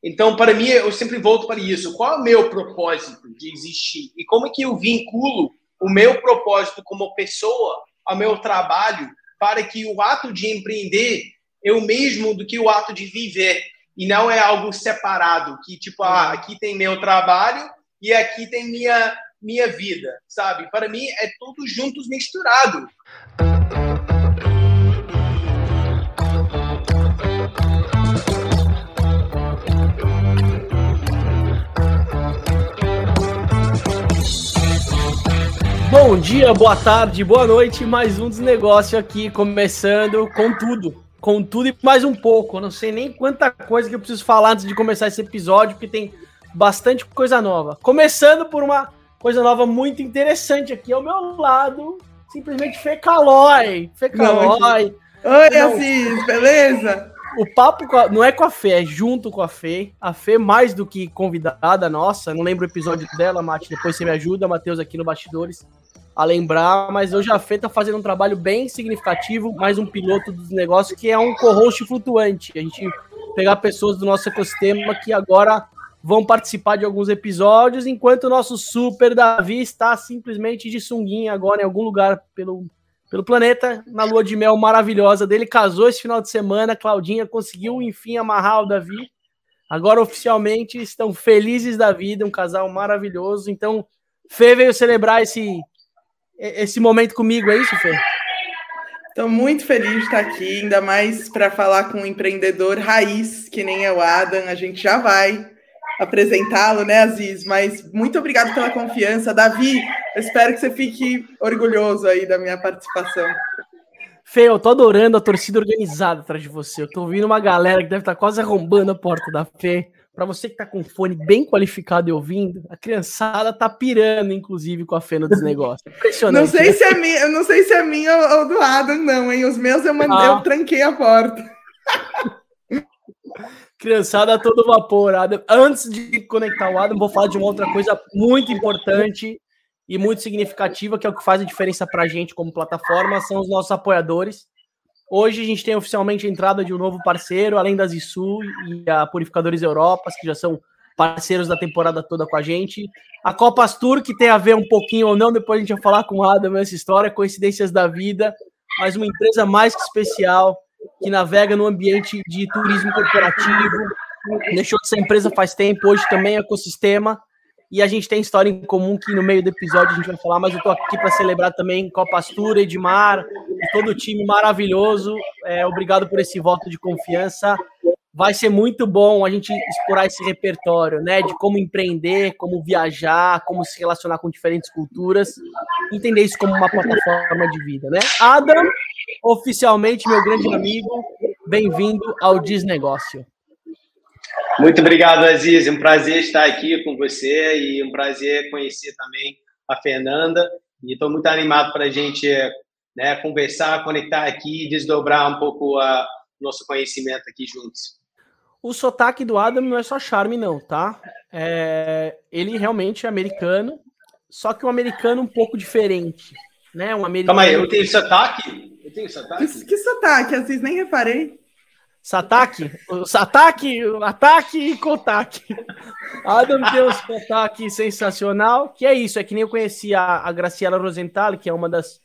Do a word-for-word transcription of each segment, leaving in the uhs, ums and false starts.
Então, para mim, eu sempre volto para isso. Qual é o meu propósito de existir? E como é que eu vinculo o meu propósito como pessoa ao meu trabalho para que o ato de empreender é o mesmo do que o ato de viver? E não é algo separado, que tipo, ah, aqui tem meu trabalho e aqui tem minha, minha vida, sabe? Para mim, é tudo juntos misturado. Bom dia, boa tarde, boa noite, mais um desNegocio aqui, começando com tudo, com tudo e mais um pouco. Eu não sei nem quanta coisa que eu preciso falar antes de começar esse episódio, porque tem bastante coisa nova. Começando por uma coisa nova muito interessante aqui, ao meu lado, simplesmente Fê Calói, Fê Calói. Oi, não, Assis, beleza? O papo a, não é com a Fê, é junto com a Fê. A Fê, mais do que convidada nossa, não lembro o episódio dela, Mati, depois você me ajuda, Matheus aqui no Bastidores, a lembrar, mas hoje a Fê tá fazendo um trabalho bem significativo, mais um piloto do desNegocio, que é um co-host flutuante. A gente pegar pessoas do nosso ecossistema que agora vão participar de alguns episódios, enquanto o nosso super Davi está simplesmente de sunguinha agora em algum lugar pelo... pelo planeta, na lua de mel maravilhosa dele, casou esse final de semana, Claudinha conseguiu, enfim, amarrar o Davi. Agora, oficialmente, estão felizes da vida, um casal maravilhoso. Então, Fê veio celebrar esse, esse momento comigo, é isso, Fê? Estou muito feliz de estar aqui, ainda mais para falar com um empreendedor raiz, que nem é o Adam. A gente já vai apresentá-lo, né, Aziz? Mas muito obrigado pela confiança. Davi, eu espero que você fique orgulhoso aí da minha participação. Fê, eu tô adorando a torcida organizada atrás de você. Eu tô ouvindo uma galera que deve estar quase arrombando a porta da Fê. Pra você que tá com fone bem qualificado e ouvindo, a criançada tá pirando, inclusive, com a Fê no desNegocio. Impressionante. Não sei, né? se é minha, não sei se é minha ou do Adam, não, hein? Os meus eu, mandei, ah. eu tranquei a porta. Criançada a todo vapor, Adam. Antes de conectar o Adam, vou falar de uma outra coisa muito importante e muito significativa, que é o que faz a diferença para a gente como plataforma, são os nossos apoiadores. Hoje a gente tem oficialmente a entrada de um novo parceiro, além das Isu e a Purificadores Europas, que já são parceiros da temporada toda com a gente. A Copas Tour, que tem a ver um pouquinho ou não, depois a gente vai falar com o Adam essa história, coincidências da vida, mas uma empresa mais que especial, que navega no ambiente de turismo corporativo, deixou de ser empresa faz tempo, hoje também é ecossistema, e a gente tem história em comum que no meio do episódio a gente vai falar, mas eu tô aqui para celebrar também com a Pastura, Edmar, e todo o time maravilhoso, é, obrigado por esse voto de confiança, vai ser muito bom a gente explorar esse repertório, né, de como empreender, como viajar, como se relacionar com diferentes culturas, entender isso como uma plataforma de vida, né? Adam, oficialmente, meu grande amigo, bem-vindo ao desNegocio. Muito obrigado, Aziz. É um prazer estar aqui com você e um prazer conhecer também a Fernanda. E estou muito animado para a gente, né, conversar, conectar aqui e desdobrar um pouco o nosso conhecimento aqui juntos. O sotaque do Adam não é só charme, não, tá? É, ele realmente é americano, só que um americano um pouco diferente, né? Um americano... Calma aí, eu tenho sotaque? Eu tenho sotaque? Que, que sotaque? Vocês nem reparei. Sotaque? Sotaque, ataque e contaque. Adam tem um sotaque sensacional, que é isso, é que nem eu conheci a, a Graciela Rosenthal, que é uma das,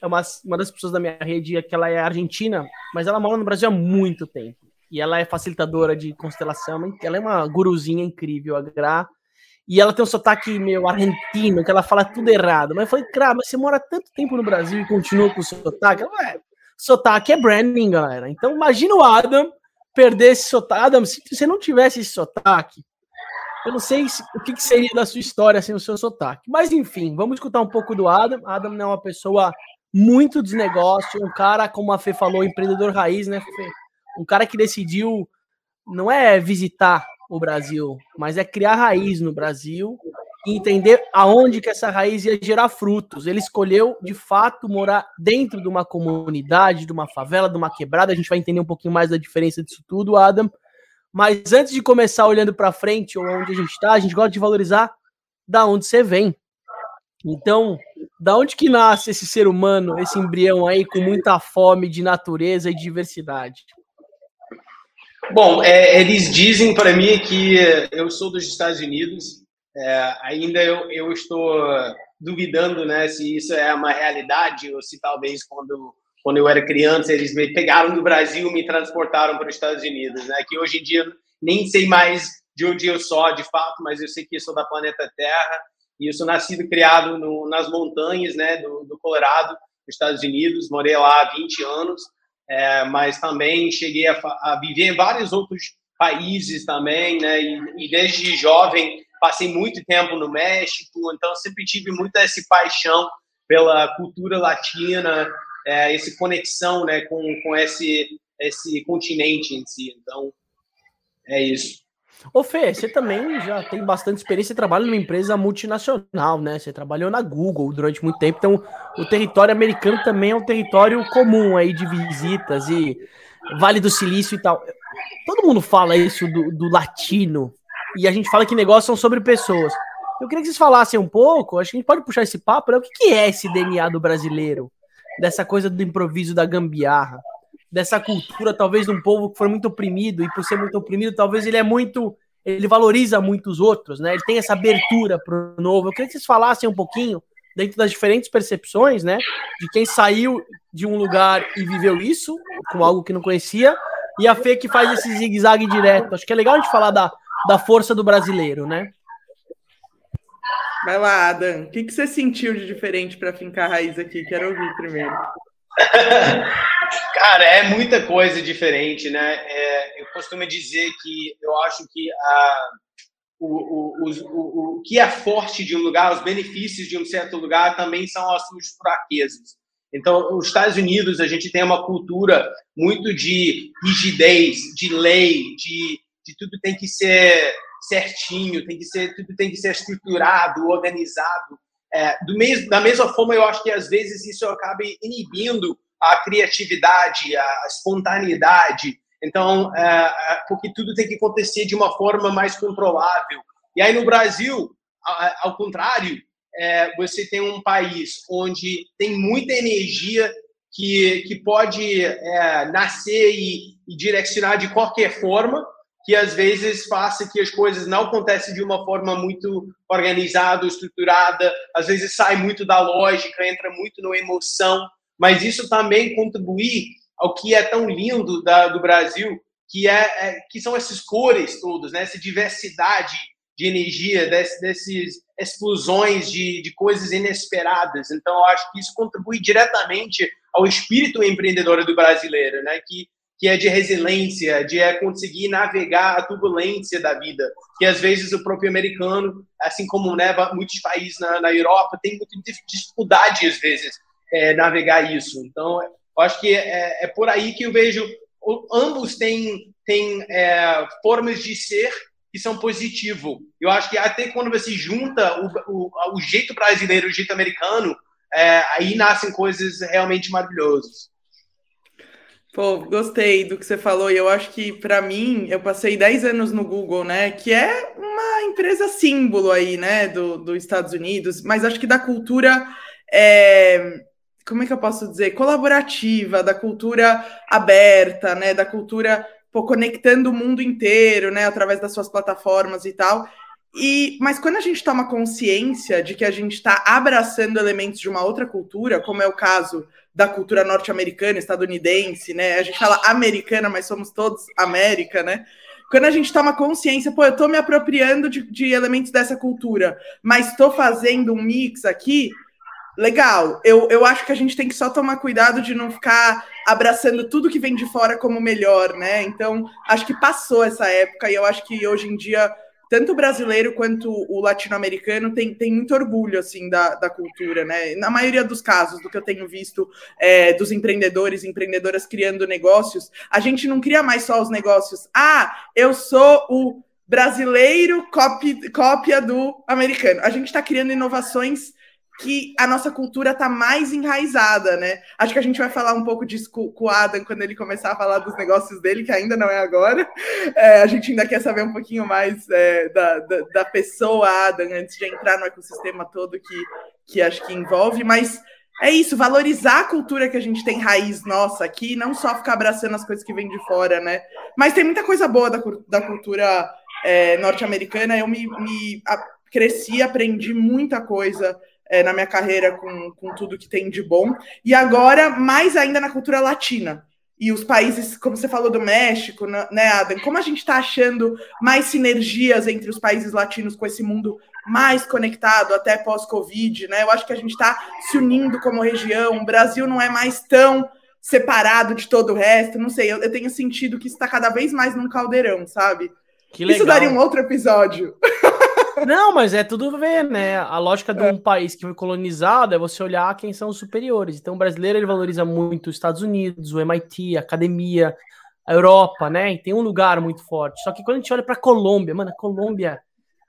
é uma, uma das pessoas da minha rede, que ela é argentina, mas ela mora no Brasil há muito tempo. E ela é facilitadora de constelação, ela é uma guruzinha incrível, a Gra. E ela tem um sotaque meio argentino, que ela fala tudo errado. Mas eu falei, cara, mas você mora tanto tempo no Brasil e continua com o sotaque? Ela, é, sotaque é branding, galera. Então imagina o Adam perder esse sotaque. Adam, se você não tivesse esse sotaque, eu não sei se, o que, que seria da sua história sem o seu sotaque. Mas enfim, vamos escutar um pouco do Adam. Adam é uma pessoa muito desNegocio, um cara, como a Fê falou, empreendedor raiz, né, Fê? Um cara que decidiu, não é visitar o Brasil, mas é criar raiz no Brasil e entender aonde que essa raiz ia gerar frutos. Ele escolheu, de fato, morar dentro de uma comunidade, de uma favela, de uma quebrada. A gente vai entender um pouquinho mais da diferença disso tudo, Adam. Mas antes de começar olhando para frente, ou onde a gente está, a gente gosta de valorizar da onde você vem. Então, da onde que nasce esse ser humano, esse embrião aí com muita fome de natureza e diversidade? Bom, é, eles dizem para mim que eu sou dos Estados Unidos. É, ainda eu, eu estou duvidando, né, se isso é uma realidade ou se talvez quando, quando eu era criança eles me pegaram do Brasil e me transportaram para os Estados Unidos, né? Que hoje em dia nem sei mais de onde eu sou de fato, mas eu sei que eu sou da planeta Terra e eu sou nascido e criado no, nas montanhas, né, do, do Colorado, nos Estados Unidos. Morei lá há vinte anos. É, mas também cheguei a, a viver em vários outros países também, né? E, e desde jovem passei muito tempo no México, então sempre tive muito essa paixão pela cultura latina, é, essa conexão, né, com, com esse, esse continente em si. Então, é isso. Ô Fê, você também já tem bastante experiência, você trabalha numa empresa multinacional, né? Você trabalhou na Google durante muito tempo, então o território americano também é um território comum aí de visitas e Vale do Silício e tal. Todo mundo fala isso do, do latino e a gente fala que negócios são sobre pessoas. Eu queria que vocês falassem um pouco, acho que a gente pode puxar esse papo, né? O que, que é esse D N A do brasileiro? Dessa coisa do improviso, da gambiarra? Dessa cultura, talvez, de um povo que foi muito oprimido, e por ser muito oprimido, talvez ele é muito, ele valoriza muito os outros, né? Ele tem essa abertura para o novo. Eu queria que vocês falassem um pouquinho, dentro das diferentes percepções, né, de quem saiu de um lugar e viveu isso, com algo que não conhecia, e a Fê que faz esse zigue-zague direto. Acho que é legal a gente falar da, da força do brasileiro, né? Vai lá, Adam. O que, que você sentiu de diferente para fincar a raiz aqui? Quero ouvir primeiro. Cara, é muita coisa diferente, né? É, eu costumo dizer que eu acho que a, o, o, o, o que é forte de um lugar, os benefícios de um certo lugar também são as suas fraquezas. Então, nos Estados Unidos, a gente tem uma cultura muito de rigidez, de lei, de, de tudo tem que ser certinho, tem que ser, tudo tem que ser estruturado, organizado. É, do mesmo, da mesma forma, eu acho que às vezes isso acaba inibindo a criatividade, a espontaneidade. Então, é, porque tudo tem que acontecer de uma forma mais controlável. E aí no Brasil, ao contrário, é, você tem um país onde tem muita energia que, que pode é, nascer e, e direcionar de qualquer forma, que às vezes faça que as coisas não acontecem de uma forma muito organizada, estruturada, às vezes sai muito da lógica, entra muito na emoção, mas isso também contribui ao que é tão lindo da, do Brasil, que, é, é, que são essas cores todas, né? Essa diversidade de energia, desse, dessas explosões de, de coisas inesperadas. Então, eu acho que isso contribui diretamente ao espírito empreendedor do brasileiro, né? Que que é de resiliência, de é conseguir navegar a turbulência da vida, que às vezes o próprio americano, assim como, né, muitos países na, na Europa, tem muita dificuldade, às vezes, é, navegar isso. Então, acho que é, é por aí que eu vejo, ambos têm, têm é, formas de ser que são positivas. Eu acho que até quando você junta o, o, o jeito brasileiro e o jeito americano, é, aí nascem coisas realmente maravilhosas. Pô, gostei do que você falou, e eu acho que, para mim, eu passei dez anos no Google, né, que é uma empresa símbolo aí, né, do, do Estados Unidos, mas acho que da cultura, é, como é que eu posso dizer, colaborativa, da cultura aberta, né, da cultura, pô, conectando o mundo inteiro, né, através das suas plataformas e tal, e, mas quando a gente toma consciência de que a gente está abraçando elementos de uma outra cultura, como é o caso da cultura norte-americana, estadunidense, né? A gente fala americana, mas somos todos América, né? Quando a gente toma consciência, pô, eu tô me apropriando de, de elementos dessa cultura, mas tô fazendo um mix aqui, legal. Eu, eu acho que a gente tem que só tomar cuidado de não ficar abraçando tudo que vem de fora como melhor, né? Então, acho que passou essa época e eu acho que hoje em dia, tanto o brasileiro quanto o latino-americano tem, tem muito orgulho, assim, da, da cultura, né? Na maioria dos casos, do que eu tenho visto, é, dos empreendedores e empreendedoras criando negócios, a gente não cria mais só os negócios. Ah, eu sou o brasileiro cópia, cópia do americano. A gente está criando inovações que a nossa cultura está mais enraizada, né? Acho que a gente vai falar um pouco disso com o Adam quando ele começar a falar dos negócios dele, que ainda não é agora. É, a gente ainda quer saber um pouquinho mais é, da, da, da pessoa Adam, antes de entrar no ecossistema todo que, que acho que envolve, mas É isso, valorizar a cultura que a gente tem raiz nossa aqui, não só ficar abraçando as coisas que vêm de fora, né? Mas tem muita coisa boa da, da cultura é, norte-americana. Eu me, me a, cresci, aprendi muita coisa é, na minha carreira com, com tudo que tem de bom. E agora, mais ainda na cultura latina. E os países, como você falou do México, né, Adam? Como a gente está achando mais sinergias entre os países latinos com esse mundo mais conectado até pós-Covid, né? Eu acho que a gente está se unindo como região. O Brasil não é mais tão separado de todo o resto. Não sei, eu, eu tenho sentido que isso está cada vez mais num caldeirão, sabe? Que legal. Isso daria um outro episódio. Não, mas é tudo ver, né? A lógica de um país que foi colonizado é você olhar quem são os superiores. Então, o brasileiro, ele valoriza muito os Estados Unidos, o M I T, a academia, a Europa, né? E tem um lugar muito forte. Só que quando a gente olha pra Colômbia, mano, a Colômbia...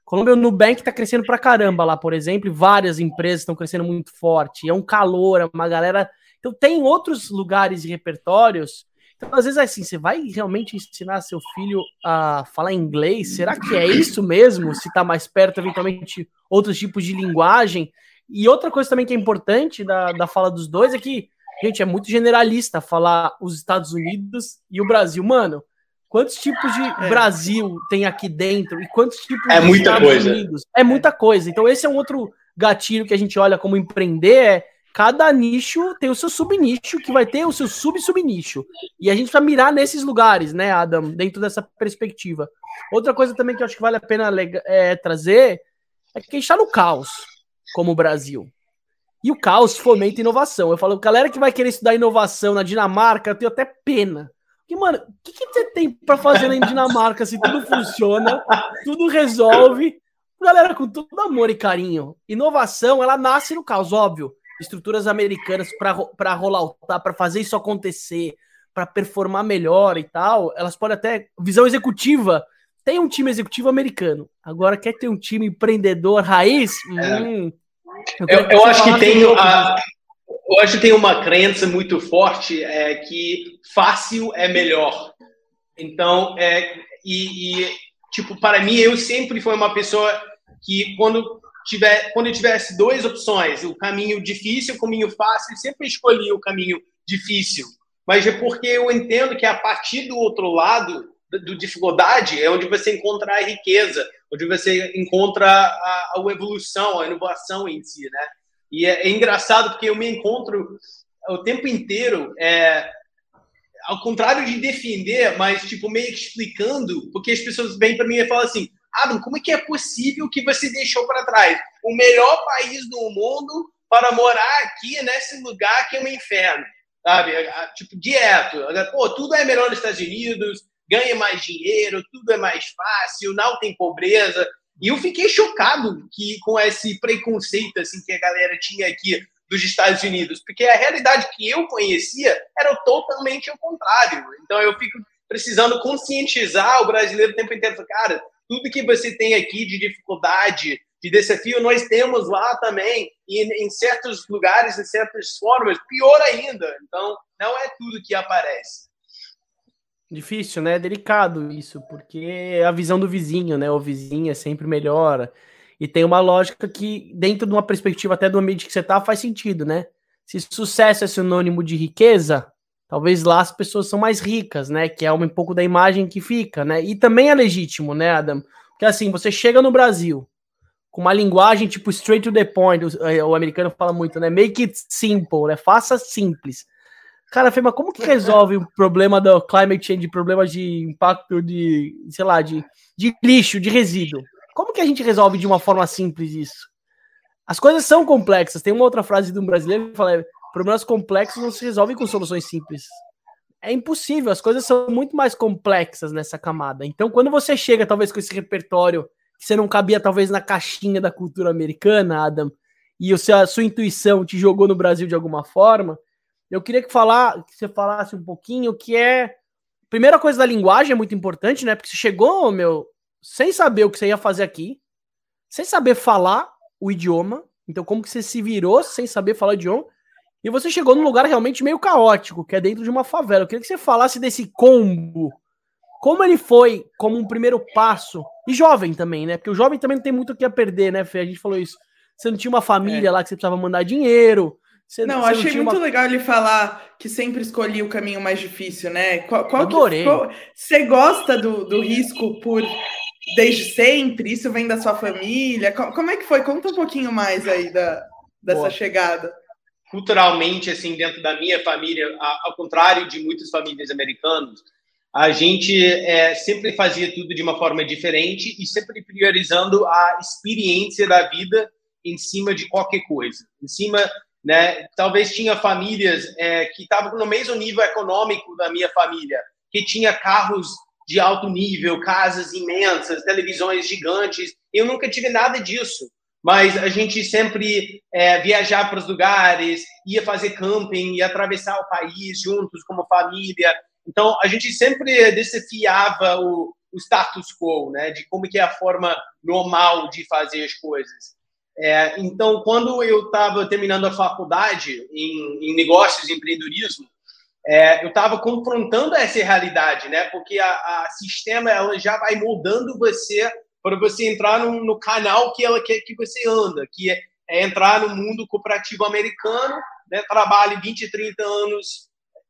Colômbia, o Nubank tá crescendo pra caramba lá, por exemplo, e várias empresas estão crescendo muito forte. É um calor, é uma galera... Então, tem outros lugares e repertórios... Então, às vezes, é assim, você vai realmente ensinar seu filho a falar inglês? Será que é isso mesmo? Se tá mais perto, eventualmente, outros tipos de linguagem? E outra coisa também que é importante da, da fala dos dois é que, gente, é muito generalista falar os Estados Unidos e o Brasil. Mano, quantos tipos de é. Brasil tem aqui dentro? E quantos tipos é de muita Estados coisa. Unidos? É muita coisa. Então, esse é um outro gatilho que a gente olha como empreender, é cada nicho tem o seu subnicho, que vai ter o seu sub-subnicho. E a gente vai mirar nesses lugares, né, Adam? Dentro dessa perspectiva. Outra coisa também que eu acho que vale a pena é, trazer é que a gente está no caos, como o Brasil. E o caos fomenta inovação. Eu falo, galera que vai querer estudar inovação na Dinamarca, eu tenho até pena. Porque, mano, o que, que você tem para fazer na Dinamarca se tudo funciona, tudo resolve? Galera, com todo amor e carinho. Inovação, ela nasce no caos, óbvio. Estruturas americanas para rolar, para fazer isso acontecer, para performar melhor e tal, elas podem até... Visão executiva. Tem um time executivo americano. Agora, quer ter um time empreendedor raiz? É. Hum, eu eu, eu acho que tem a, eu acho que tem uma crença muito forte é, que fácil é melhor. Então, é, e, e tipo, para mim, eu sempre fui uma pessoa que quando... Tiver, quando eu tivesse duas opções, o caminho difícil e o caminho fácil, eu sempre escolhi o caminho difícil. Mas é porque eu entendo que a partir do outro lado, da dificuldade, é onde você encontra a riqueza, onde você encontra a, a evolução, a inovação em si, né? E é, é engraçado porque eu me encontro o tempo inteiro, é, ao contrário de defender, mas tipo meio explicando, porque as pessoas vêm para mim e falam assim: Adam, como é que é possível que você deixou para trás o melhor país do mundo para morar aqui nesse lugar que é um inferno, sabe? Tipo, direto. Pô, tudo é melhor nos Estados Unidos, ganha mais dinheiro, tudo é mais fácil, não tem pobreza. E eu fiquei chocado que, com esse preconceito assim, que a galera tinha aqui dos Estados Unidos, porque a realidade que eu conhecia era totalmente o contrário. Então, eu fico precisando conscientizar o brasileiro o tempo inteiro. Cara, tudo que você tem aqui de dificuldade, de desafio, nós temos lá também, e em certos lugares, em certas formas, pior ainda. Então, não é tudo que aparece. Difícil, né? É delicado isso, porque é a visão do vizinho, né? O vizinho é sempre melhor. E tem uma lógica que, dentro de uma perspectiva até do ambiente que você está, faz sentido, né? Se sucesso é sinônimo de riqueza, talvez lá as pessoas são mais ricas, né? Que é um pouco da imagem que fica, né? E também é legítimo, né, Adam? Porque assim, você chega no Brasil com uma linguagem tipo straight to the point, o, o americano fala muito, né? Make it simple, né? Faça simples. Cara, Fê, mas como que resolve o problema do climate change, problemas de impacto de, sei lá, de, de lixo, de resíduo? Como que a gente resolve de uma forma simples isso? As coisas são complexas. Tem uma outra frase de um brasileiro que fala... Problemas complexos não se resolvem com soluções simples. É impossível, as coisas são muito mais complexas nessa camada. Então, quando você chega, talvez, com esse repertório que você não cabia, talvez, na caixinha da cultura americana, Adam, e a sua, a sua intuição te jogou no Brasil de alguma forma, eu queria que, falar, que você falasse um pouquinho que é... Primeira coisa da linguagem é muito importante, né? Porque você chegou, meu, sem saber o que você ia fazer aqui, sem saber falar o idioma. Então, como que você se virou sem saber falar o idioma? E você chegou num lugar realmente meio caótico, que é dentro de uma favela. Eu queria que você falasse desse combo. Como ele foi como um primeiro passo. E jovem também, né? Porque o jovem também não tem muito o que a perder, né, Fê? A gente falou isso. Você não tinha uma família é. lá que você precisava mandar dinheiro. Você, não, você achei não muito uma... legal ele falar que sempre escolhi o caminho mais difícil, né? Qual, qual Adorei. Que, qual... Você gosta do, do risco por desde sempre? Isso vem da sua família? Como é que foi? Conta um pouquinho mais aí da, dessa Boa. Chegada. Culturalmente, assim, dentro da minha família, ao contrário de muitas famílias americanas, a gente é, sempre fazia tudo de uma forma diferente e sempre priorizando a experiência da vida em cima de qualquer coisa. Em cima, né? Talvez tinha famílias é, que estavam no mesmo nível econômico da minha família, que tinha carros de alto nível, casas imensas, televisões gigantes. Eu nunca tive nada disso. Mas a gente sempre é, viajava para os lugares, ia fazer camping, ia atravessar o país juntos, como família. Então, a gente sempre desafiava o, o status quo, né? De como que é a forma normal de fazer as coisas. É, então, quando eu estava terminando a faculdade em, em negócios e empreendedorismo, é, eu estava confrontando essa realidade, né? Porque a, a sistema ela já vai moldando você para você entrar no, no canal que ela quer que você anda, que é, é entrar no mundo corporativo americano, né, trabalhe vinte, trinta anos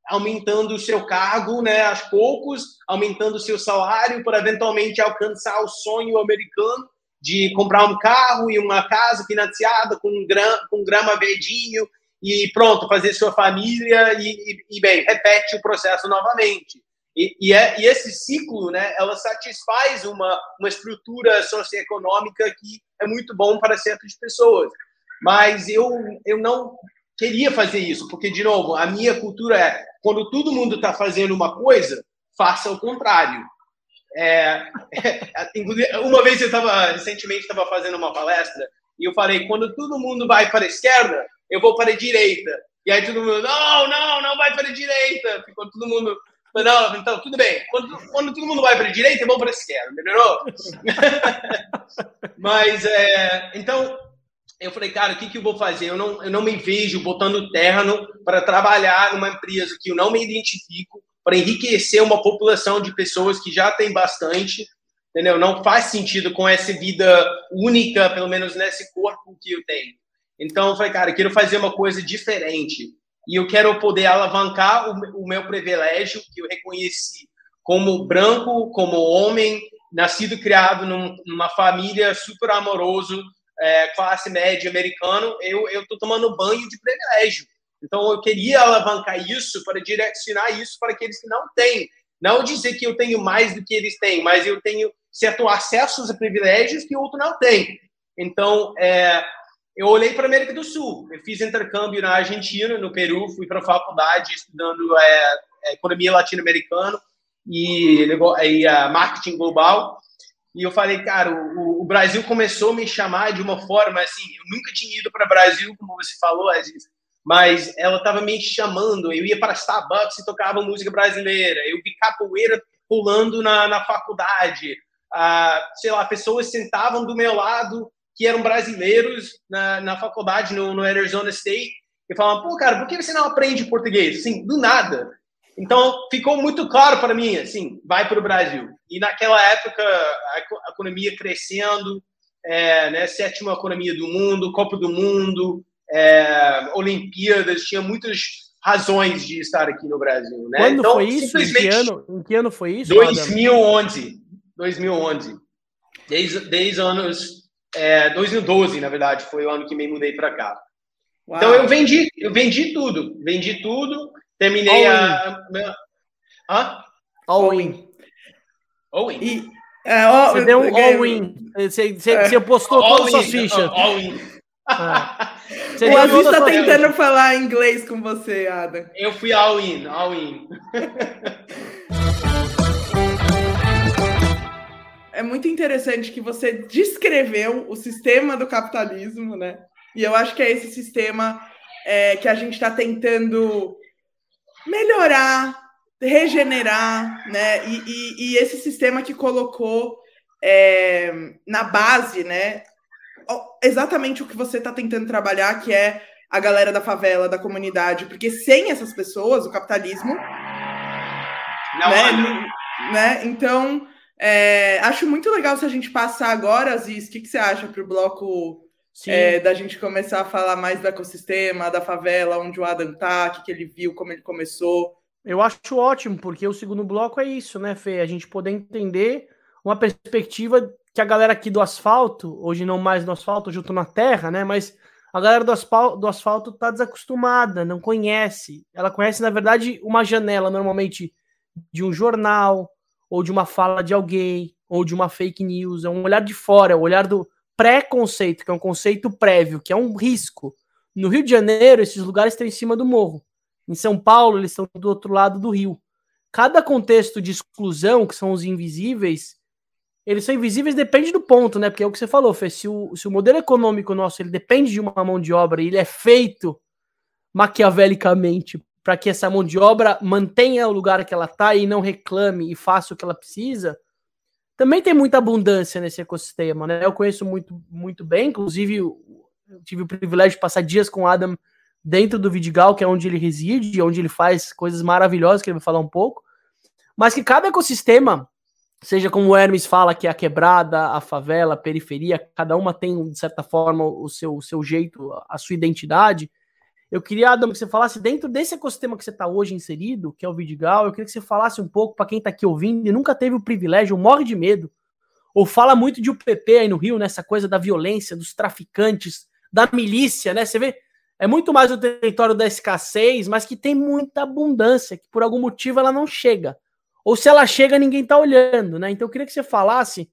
aumentando o seu cargo, né, aos poucos, aumentando o seu salário para eventualmente alcançar o sonho americano de comprar um carro e uma casa financiada com, gram, com grama verdinho e pronto, fazer sua família e, e, e bem, repete o processo novamente. E, e, é, e esse ciclo, né, ela satisfaz uma, uma estrutura socioeconômica que é muito bom para certas pessoas. Mas eu, eu não queria fazer isso, porque, de novo, a minha cultura é, quando todo mundo está fazendo uma coisa, faça o contrário. É, é, uma vez eu tava, recentemente estava fazendo uma palestra e eu falei, quando todo mundo vai para a esquerda, eu vou para a direita. E aí todo mundo, não, não, não vai para a direita. Ficou todo mundo... Não, então, tudo bem. Quando, quando todo mundo vai para a direita, eu vou para a esquerda, melhorou? Mas, é, então, eu falei, cara, o que, que eu vou fazer? Eu não, eu não me vejo botando terno para trabalhar numa empresa que eu não me identifico, para enriquecer uma população de pessoas que já tem bastante, entendeu? Não faz sentido com essa vida única, pelo menos nesse corpo que eu tenho. Então, eu falei, cara, eu quero fazer uma coisa diferente. E eu quero poder alavancar o meu privilégio, que eu reconheci como branco, como homem, nascido e criado numa família super amoroso, é, classe média americana. Eu estou tomando banho de privilégio. Então, eu queria alavancar isso para direcionar isso para aqueles que não têm. Não dizer que eu tenho mais do que eles têm, mas eu tenho certo acesso a privilégios que o outro não tem. Então, é... eu olhei para a América do Sul. Eu fiz intercâmbio na Argentina, no Peru, fui para a faculdade estudando é, economia latino-americana e, e a marketing global. E eu falei, cara, o, o Brasil começou a me chamar de uma forma assim. Eu nunca tinha ido para o Brasil, como você falou, Aziz, mas ela estava me chamando. Eu ia para Starbucks e tocava música brasileira. Eu vi capoeira pulando na, na faculdade. Ah, sei lá, pessoas sentavam do meu lado que eram brasileiros na, na faculdade, no, no Arizona State, e falavam, pô, cara, por que você não aprende português? Assim, do nada. Então, ficou muito claro para mim, assim, vai para o Brasil. E naquela época, a economia crescendo, é, né, sétima economia do mundo, Copa do Mundo, é, Olimpíadas, tinha muitas razões de estar aqui no Brasil, né? Quando então, foi isso? Em que, ano, em que ano foi isso? dois mil e onze. dois mil e onze. dez anos... É, dois mil e doze, na verdade, foi o ano que me mudei para cá. Uau. Então, eu vendi, eu vendi tudo. Vendi tudo, terminei All a... In. Hã? All, all in. in. All in. E, é, all, você deu um all in. Você, você, é. você postou all todas as suas fichas. All, all in. Ah. O Aziz está tentando eu... falar inglês com você, Adam. Eu fui all in, all in. É muito interessante que você descreveu o sistema do capitalismo, né? E eu acho que é esse sistema é, que a gente está tentando melhorar, regenerar, né? E, e, e esse sistema que colocou é, na base, né? Exatamente o que você está tentando trabalhar, que é a galera da favela, da comunidade, porque sem essas pessoas, o capitalismo... Não, né? Não. Né? Então... É, acho muito legal se a gente passar agora, Aziz, o que, que você acha para o bloco É, da gente começar a falar mais do ecossistema, da favela, onde o Adam tá, o que, que ele viu, como ele começou. Eu acho ótimo, porque o segundo bloco é isso, né, Fê? A gente poder entender uma perspectiva que a galera aqui do asfalto, hoje não mais no asfalto, hoje eu tô na terra, né? Mas a galera do asfalto, do asfalto tá desacostumada, não conhece. Ela conhece, na verdade, uma janela, normalmente, de um jornal, ou de uma fala de alguém, ou de uma fake news. É um olhar de fora, é o olhar do preconceito, que é um conceito prévio, que é um risco. No Rio de Janeiro, esses lugares estão em cima do morro. Em São Paulo, eles estão do outro lado do rio. Cada contexto de exclusão, que são os invisíveis, eles são invisíveis, depende do ponto, né? Porque é o que você falou, Fê, se o, se o modelo econômico nosso, ele depende de uma mão de obra, ele é feito maquiavelicamente para que essa mão de obra mantenha o lugar que ela está e não reclame e faça o que ela precisa, também tem muita abundância nesse ecossistema, né? Eu conheço muito, muito bem, inclusive eu tive o privilégio de passar dias com o Adam dentro do Vidigal, que é onde ele reside, onde ele faz coisas maravilhosas, que ele vai falar um pouco, mas que cada ecossistema, seja como o Hermes fala, que é a quebrada, a favela, a periferia, cada uma tem, de certa forma, o seu, o seu jeito, a sua identidade. Eu queria, Adam, que você falasse, dentro desse ecossistema que você está hoje inserido, que é o Vidigal, eu queria que você falasse um pouco para quem está aqui ouvindo e nunca teve o privilégio, ou morre de medo, ou fala muito de U P P aí no Rio, nessa coisa da violência, dos traficantes, da milícia, né? Você vê, é muito mais o território da escassez, mas que tem muita abundância, que por algum motivo ela não chega. Ou se ela chega, ninguém tá olhando, né? Então eu queria que você falasse,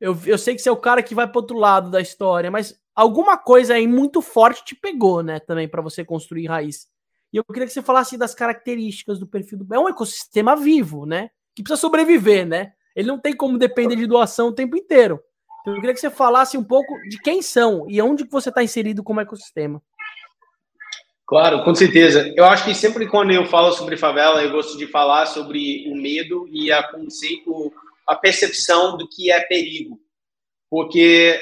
eu, eu sei que você é o cara que vai pro outro lado da história, mas alguma coisa aí muito forte te pegou, né, também, para você construir raiz. E eu queria que você falasse das características do perfil do... É um ecossistema vivo, né? Que precisa sobreviver, né? Ele não tem como depender de doação o tempo inteiro. Então eu queria que você falasse um pouco de quem são e onde que você tá inserido como ecossistema. Claro, com certeza. Eu acho que sempre quando eu falo sobre favela, eu gosto de falar sobre o medo e a conceito, a percepção do que é perigo. Porque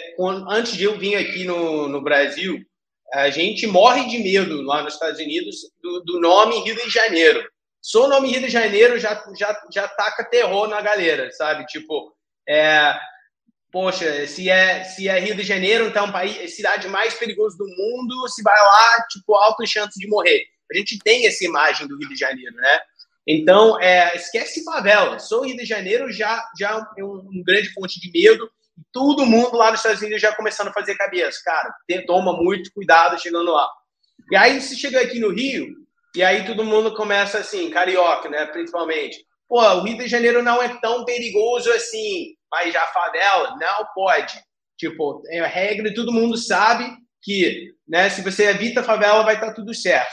antes de eu vir aqui no, no Brasil, a gente morre de medo lá nos Estados Unidos do, do nome Rio de Janeiro. Só o nome Rio de Janeiro já, já, já taca terror na galera, sabe? Tipo, é, poxa, se é, se é Rio de Janeiro, então é um país, é a cidade mais perigosa do mundo, se vai lá, tipo, alta chance de morrer. A gente tem essa imagem do Rio de Janeiro, né? Então, é, esquece favela. Só o Rio de Janeiro já, já é um, um grande fonte de medo. Todo mundo lá nos Estados Unidos já começando a fazer cabeça. Cara, toma muito cuidado chegando lá. E aí, se chega aqui no Rio, e aí todo mundo começa assim, carioca, né, principalmente. Pô, o Rio de Janeiro não é tão perigoso assim. Mas já a favela não pode. Tipo, é a regra e todo mundo sabe que, né, se você evita a favela, vai estar tudo certo.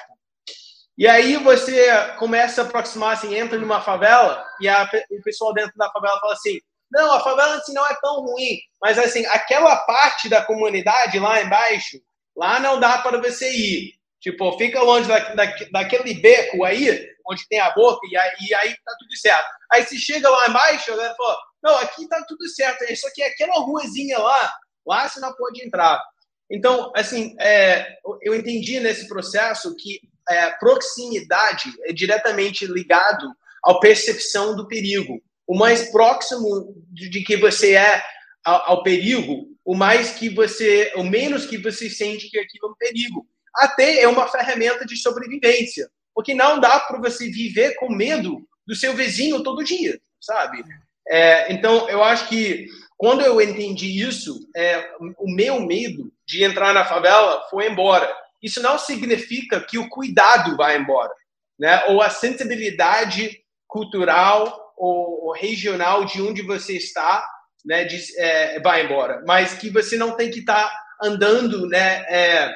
E aí você começa a aproximar, assim, entra numa favela e a, o pessoal dentro da favela fala assim, não, a favela assim, não é tão ruim, mas assim, aquela parte da comunidade lá embaixo, lá não dá para você ir. Tipo, fica longe da, da, daquele beco aí, onde tem a boca, e aí, e aí tá tudo certo. Aí você chega lá embaixo, a galera fala, não, aqui tá tudo certo, só que aquela ruazinha lá, lá você não pode entrar. Então, assim, é, eu entendi nesse processo que é, proximidade é diretamente ligado à percepção do perigo. O mais próximo de que você é ao, ao perigo, o mais que você, o menos que você sente que aquilo é um perigo. Até é uma ferramenta de sobrevivência, porque não dá para você viver com medo do seu vizinho todo dia, sabe? É, então, eu acho que quando eu entendi isso, é, o meu medo de entrar na favela foi embora. Isso não significa que o cuidado vai embora, né? Ou a sensibilidade cultural ou, ou regional de onde você está, né, de, é, vai embora. Mas que você não tem que estar tá andando, né, é,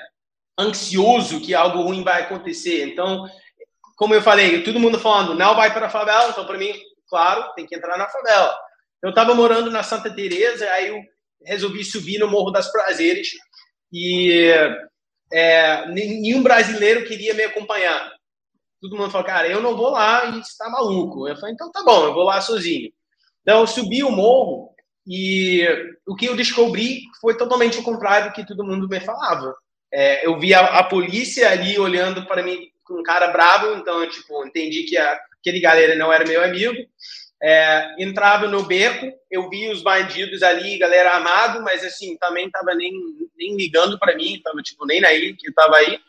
ansioso que algo ruim vai acontecer. Então, como eu falei, todo mundo falando, não vai para a favela, então para mim... Claro, tem que entrar na favela. Eu estava morando na Santa Teresa, aí eu resolvi subir no Morro das Prazeres e é, nenhum brasileiro queria me acompanhar. Todo mundo falou, cara, eu não vou lá, e você tá maluco. Eu falei, então tá bom, eu vou lá sozinho. Então eu subi o morro e o que eu descobri foi totalmente o contrário do que todo mundo me falava. É, eu vi a, a polícia ali olhando para mim com um cara bravo, então eu tipo, entendi que a aquele galera não era meu amigo, é, entrava no beco, eu vi os bandidos ali, galera amado, mas assim, também tava nem, nem ligando para mim, tava tipo nem aí que tava aí.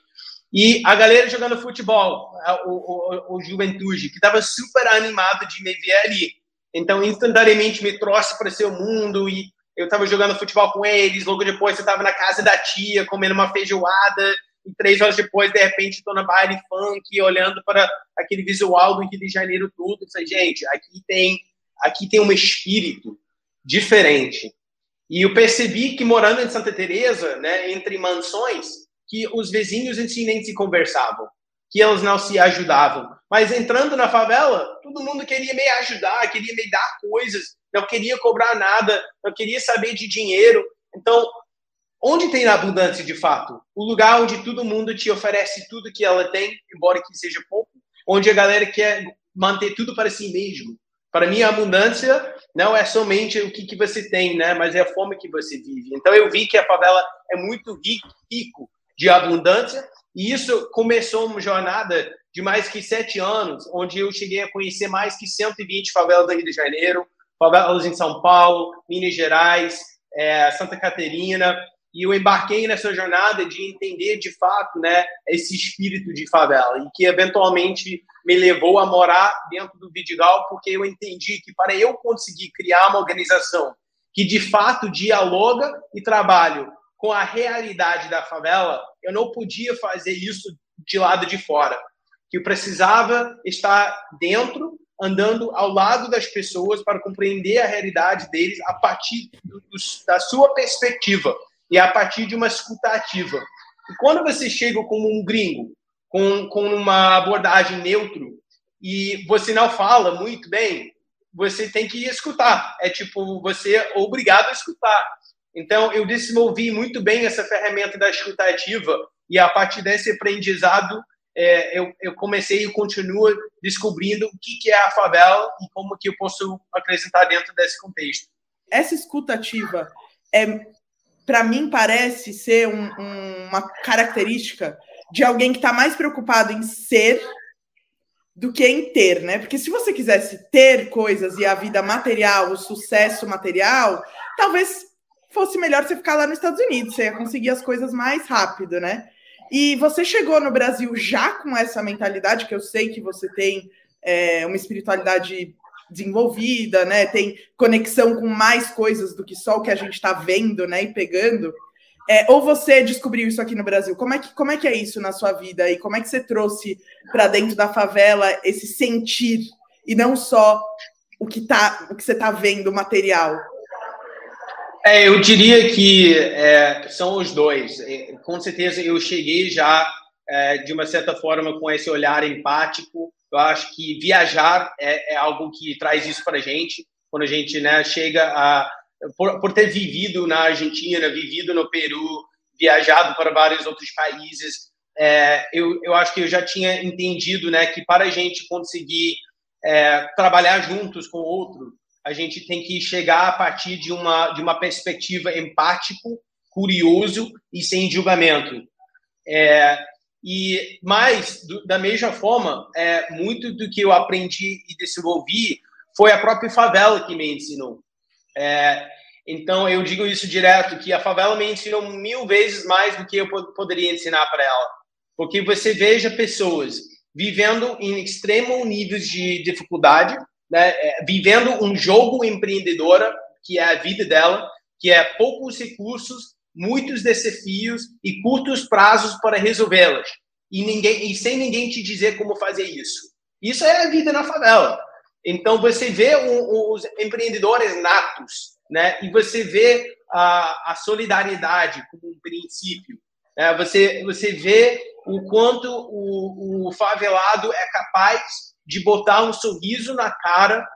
E a galera jogando futebol, o, o, o Juventude, que tava super animado de me ver ali. Então, instantaneamente me trouxe para seu mundo e eu tava jogando futebol com eles. Logo depois, eu tava na casa da tia, comendo uma feijoada. E três horas depois, de repente, tô na baile funk, olhando para aquele visual do Rio de Janeiro tudo. Eu falei, gente, aqui tem, aqui tem um espírito diferente. E eu percebi que, morando em Santa Teresa, né, entre mansões, que os vizinhos em si nem se conversavam, que eles não se ajudavam. Mas entrando na favela, todo mundo queria me ajudar, queria me dar coisas, não queria cobrar nada, não queria saber de dinheiro. Então, onde tem abundância de fato? O lugar onde todo mundo te oferece tudo que ela tem, embora que seja pouco, onde a galera quer manter tudo para si mesmo. Para mim, a abundância não é somente o que, que você tem, né? Mas é a forma que você vive. Então, eu vi que a favela é muito rico de abundância, e isso começou uma jornada de mais que sete anos, onde eu cheguei a conhecer mais que cento e vinte favelas do Rio de Janeiro, favelas em São Paulo, Minas Gerais, é, Santa Catarina. E eu embarquei nessa jornada de entender, de fato, né, esse espírito de favela, e que, eventualmente, me levou a morar dentro do Vidigal, porque eu entendi que, para eu conseguir criar uma organização que, de fato, dialoga e trabalha com a realidade da favela, eu não podia fazer isso de lado de fora. Que eu precisava estar dentro, andando ao lado das pessoas para compreender a realidade deles a partir do, do, da sua perspectiva. E a partir de uma escuta ativa. E quando você chega como um gringo, com, com uma abordagem neutra, e você não fala muito bem, você tem que escutar. É tipo, você é obrigado a escutar. Então, eu desenvolvi muito bem essa ferramenta da escuta ativa, e a partir desse aprendizado, é, eu, eu comecei e continuo descobrindo o que, que é a favela e como que eu posso acrescentar dentro desse contexto. Essa escuta ativa é... para mim, parece ser um, um, uma característica de alguém que está mais preocupado em ser do que em ter, né? Porque se você quisesse ter coisas e a vida material, o sucesso material, talvez fosse melhor você ficar lá nos Estados Unidos, você ia conseguir as coisas mais rápido, né? E você chegou no Brasil já com essa mentalidade, que eu sei que você tem é, uma espiritualidade desenvolvida, né? Tem conexão com mais coisas do que só o que a gente está vendo, né? E pegando. É, ou você descobriu isso aqui no Brasil? Como é que, como é que é isso na sua vida? E como é que você trouxe para dentro da favela esse sentir e não só o que, tá, o que você está vendo, o material? É, eu diria que é, são os dois. Com certeza eu cheguei já, é, de uma certa forma, com esse olhar empático. Eu acho que viajar é, é algo que traz isso para a gente, quando a gente, né, chega a... Por, por ter vivido na Argentina, vivido no Peru, viajado para vários outros países, é, eu, eu acho que eu já tinha entendido, né, que para a gente conseguir é, trabalhar juntos com o outro, a gente tem que chegar a partir de uma, de uma perspectiva empático, curioso e sem julgamento. É... E, mas, do, da mesma forma, é, muito do que eu aprendi e desenvolvi foi a própria favela que me ensinou. É, então, eu digo isso direto, que a favela me ensinou mil vezes mais do que eu pod- poderia ensinar para ela. Porque você veja pessoas vivendo em extremo nível de dificuldade, né, é, vivendo um jogo empreendedora, que é a vida dela, que é poucos recursos, muitos desafios e curtos prazos para resolvê-las. E, ninguém, e sem ninguém te dizer como fazer isso. Isso é a vida na favela. Então, você vê um, os empreendedores natos, né? E você vê a, a solidariedade como um princípio. Né? Você, você vê o quanto o, o favelado é capaz de botar um sorriso na cara,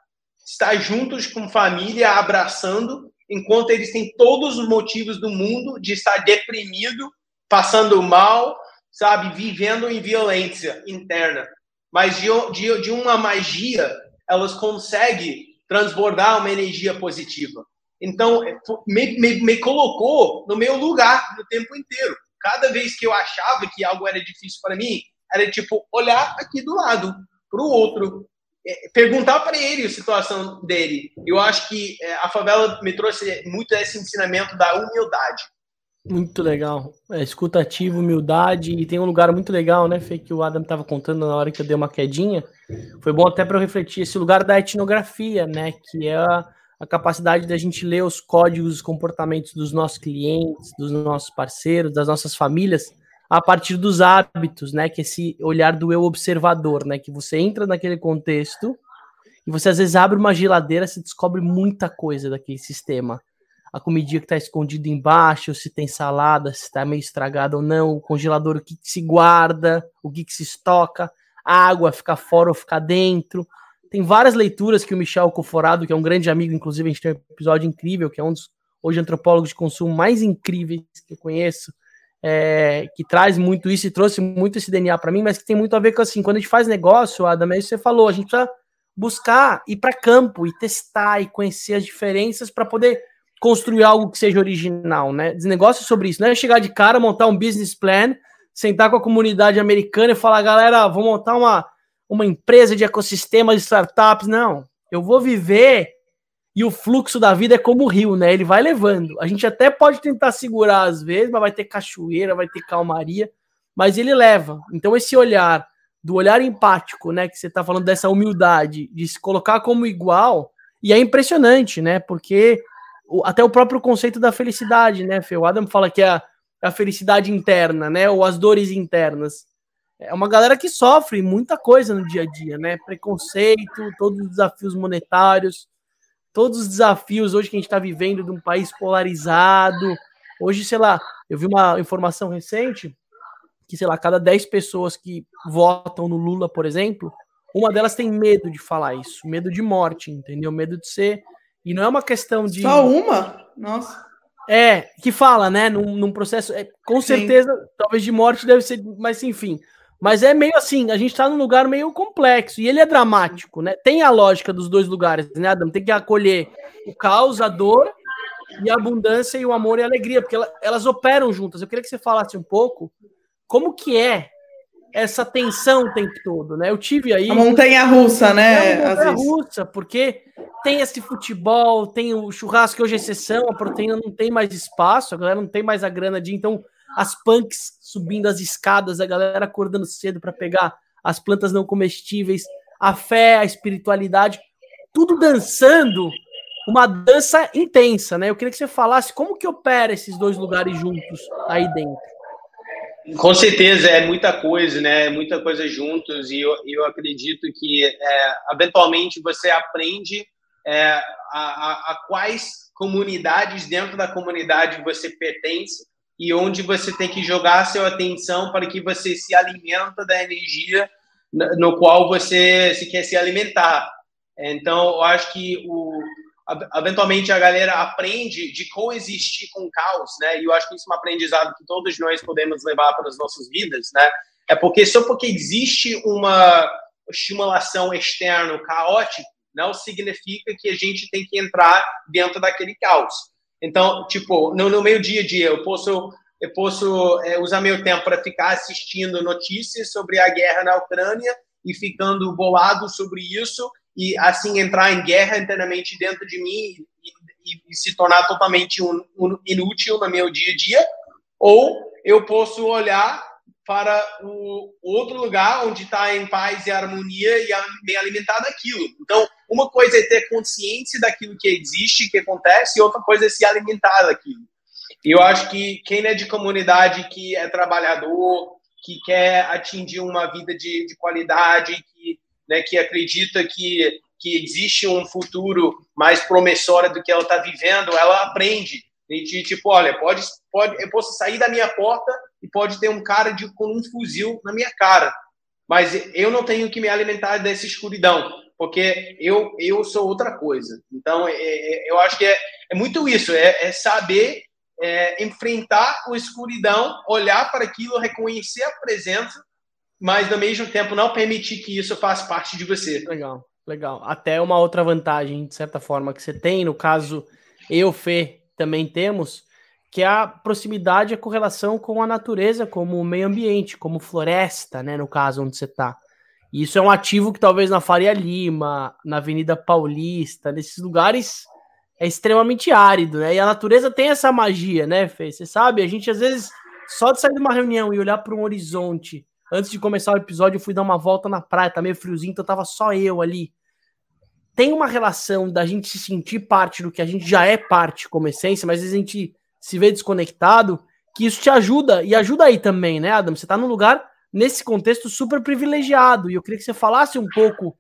estar juntos com família, abraçando, enquanto eles têm todos os motivos do mundo de estar deprimido, passando mal, sabe, vivendo em violência interna. Mas de, de, de uma magia, elas conseguem transbordar uma energia positiva. Então, me, me, me colocou no meu lugar no tempo inteiro. Cada vez que eu achava que algo era difícil para mim, era tipo olhar aqui do lado, para o outro, perguntar para ele a situação dele. Eu acho que a favela me trouxe muito esse ensinamento da humildade, Muito legal. É, escutativo, humildade, e tem um lugar muito legal, né, Fê, que o Adam estava contando na hora que eu dei uma quedinha. Foi bom até para eu refletir esse lugar da etnografia, né, que é a, a capacidade da gente ler os códigos, os comportamentos dos nossos clientes, dos nossos parceiros, das nossas famílias, a partir dos hábitos, né, que esse olhar do eu observador, né, que você entra naquele contexto e você às vezes abre uma geladeira, você descobre muita coisa daquele sistema. A comidinha que está escondida embaixo, se tem salada, se está meio estragada ou não, o congelador, o que, que se guarda, o que, que se estoca, a água ficar fora ou ficar dentro. Tem várias leituras que o Michel Coforado, que é um grande amigo, inclusive a gente tem um episódio incrível, que é um dos, hoje, antropólogos de consumo mais incríveis que eu conheço, é, que traz muito isso e trouxe muito esse D N A para mim, mas que tem muito a ver com, assim, quando a gente faz negócio, Adam, é isso que você falou, a gente precisa buscar ir para campo e testar e conhecer as diferenças para poder construir algo que seja original, né? Desnegocio sobre isso, né? Chegar de cara, montar um business plan, sentar com a comunidade americana e falar, galera, vou montar uma, uma empresa de ecossistemas de startups. Não, eu vou viver e o fluxo da vida é como o rio, né? Ele vai levando. A gente até pode tentar segurar às vezes, mas vai ter cachoeira, vai ter calmaria, mas ele leva. Então esse olhar, do olhar empático, né? Que você tá falando dessa humildade, de se colocar como igual, e é impressionante, né? Porque até o próprio conceito da felicidade, né, Fê? O Adam fala que é a, a felicidade interna, né, ou as dores internas. É uma galera que sofre muita coisa no dia a dia, né? Preconceito, todos os desafios monetários, todos os desafios hoje que a gente está vivendo de um país polarizado. Hoje, sei lá, eu vi uma informação recente que, sei lá, cada dez pessoas que votam no Lula, por exemplo, uma delas tem medo de falar isso, medo de morte, entendeu? Medo de ser... E não é uma questão de... Só uma? Nossa. É, que fala, né? Num, num processo... É, com Sim. certeza, talvez de morte deve ser... Mas, enfim. Mas é meio assim, a gente tá num lugar meio complexo. E ele é dramático, né? Tem a lógica dos dois lugares, né, Adam? Tem que acolher o caos, a dor, e a abundância, e o amor e a alegria. Porque ela, elas operam juntas. Eu queria que você falasse um pouco como que é essa tensão o tempo todo, né? Eu tive aí... A montanha-russa, né? A montanha-russa, porque... Tem esse futebol, tem o churrasco, que hoje é exceção, a proteína não tem mais espaço, a galera não tem mais a grana de... Então, as punks subindo as escadas, a galera acordando cedo para pegar as plantas não comestíveis, a fé, a espiritualidade, tudo dançando, uma dança intensa, né? Eu queria que você falasse como que opera esses dois lugares juntos aí dentro. Com certeza, é muita coisa, né? Muita coisa juntos, e eu, eu acredito que, é, eventualmente, você aprende... É, a, a, a quais comunidades dentro da comunidade você pertence e onde você tem que jogar a sua atenção para que você se alimenta da energia no qual você se quer se alimentar. Então, eu acho que, o, eventualmente, a galera aprende de coexistir com o caos, né? E eu acho que isso é um aprendizado que todos nós podemos levar para as nossas vidas, né? É porque só porque existe uma estimulação externa caótica, não significa que a gente tem que entrar dentro daquele caos. Então, tipo, no, no meu dia a dia, eu posso, eu posso é, usar meu tempo para ficar assistindo notícias sobre a guerra na Ucrânia e ficando bolado sobre isso e, assim, entrar em guerra internamente dentro de mim e, e, e se tornar totalmente um, um, inútil no meu dia a dia. Ou eu posso olhar para o outro lugar onde está em paz e harmonia e bem alimentado aquilo. Então, uma coisa é ter consciência daquilo que existe, que acontece, e outra coisa é se alimentar daquilo. E eu acho que quem é de comunidade, que é trabalhador, que quer atingir uma vida de, de qualidade, que, né, que acredita que, que existe um futuro mais promissor do que ela está vivendo, ela aprende. E, tipo, olha, pode, pode, eu posso sair da minha porta e pode ter um cara de, com um fuzil na minha cara, mas eu não tenho que me alimentar dessa escuridão, porque eu, eu sou outra coisa. Então, é, é, eu acho que é, é muito isso, é, é saber é, enfrentar a escuridão, olhar para aquilo, reconhecer a presença, mas, ao mesmo tempo, não permitir que isso faça parte de você. Legal, legal. Até uma outra vantagem, de certa forma, que você tem, no caso, eu, Fê, também temos, que é a proximidade, a correlação com a natureza, como o meio ambiente, como floresta, né, no caso onde você está. E isso é um ativo que talvez na Faria Lima, na Avenida Paulista, nesses lugares é extremamente árido, né? E a natureza tem essa magia, né, Fê? Você sabe, a gente às vezes, só de sair de uma reunião e olhar para um horizonte, antes de começar o episódio eu fui dar uma volta na praia, tá meio friozinho, então tava só eu ali. Tem uma relação da gente se sentir parte do que a gente já é parte como essência, mas às vezes a gente se vê desconectado, que isso te ajuda, e ajuda aí também, né, Adam? Você tá num lugar, nesse contexto, super privilegiado, e eu queria que você falasse um pouco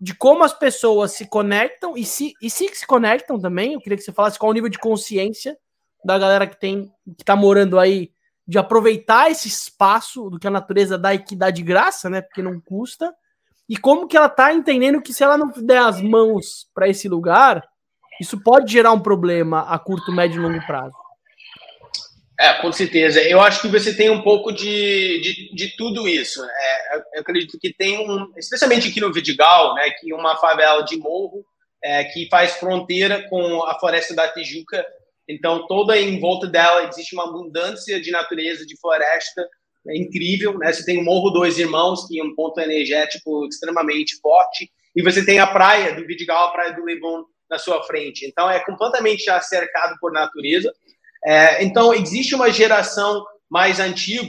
de como as pessoas se conectam e se, e se, se conectam também. Eu queria que você falasse qual o nível de consciência da galera que tem, que tá morando aí, de aproveitar esse espaço do que a natureza dá e que dá de graça, né, porque não custa, e como que ela tá entendendo que se ela não der as mãos para esse lugar, isso pode gerar um problema a curto, médio e longo prazo. É, com certeza. Eu acho que você tem um pouco de, de, de tudo isso. É, eu acredito que tem, um, especialmente aqui no Vidigal, né, que é uma favela de morro é, que faz fronteira com a Floresta da Tijuca. Então, toda em volta dela existe uma abundância de natureza, de floresta é incrível. Né? Você tem o Morro dos Irmãos, que é um ponto energético extremamente forte. E você tem a praia do Vidigal, a praia do Levon, na sua frente. Então, é completamente já cercado por natureza. É, então, existe uma geração mais antiga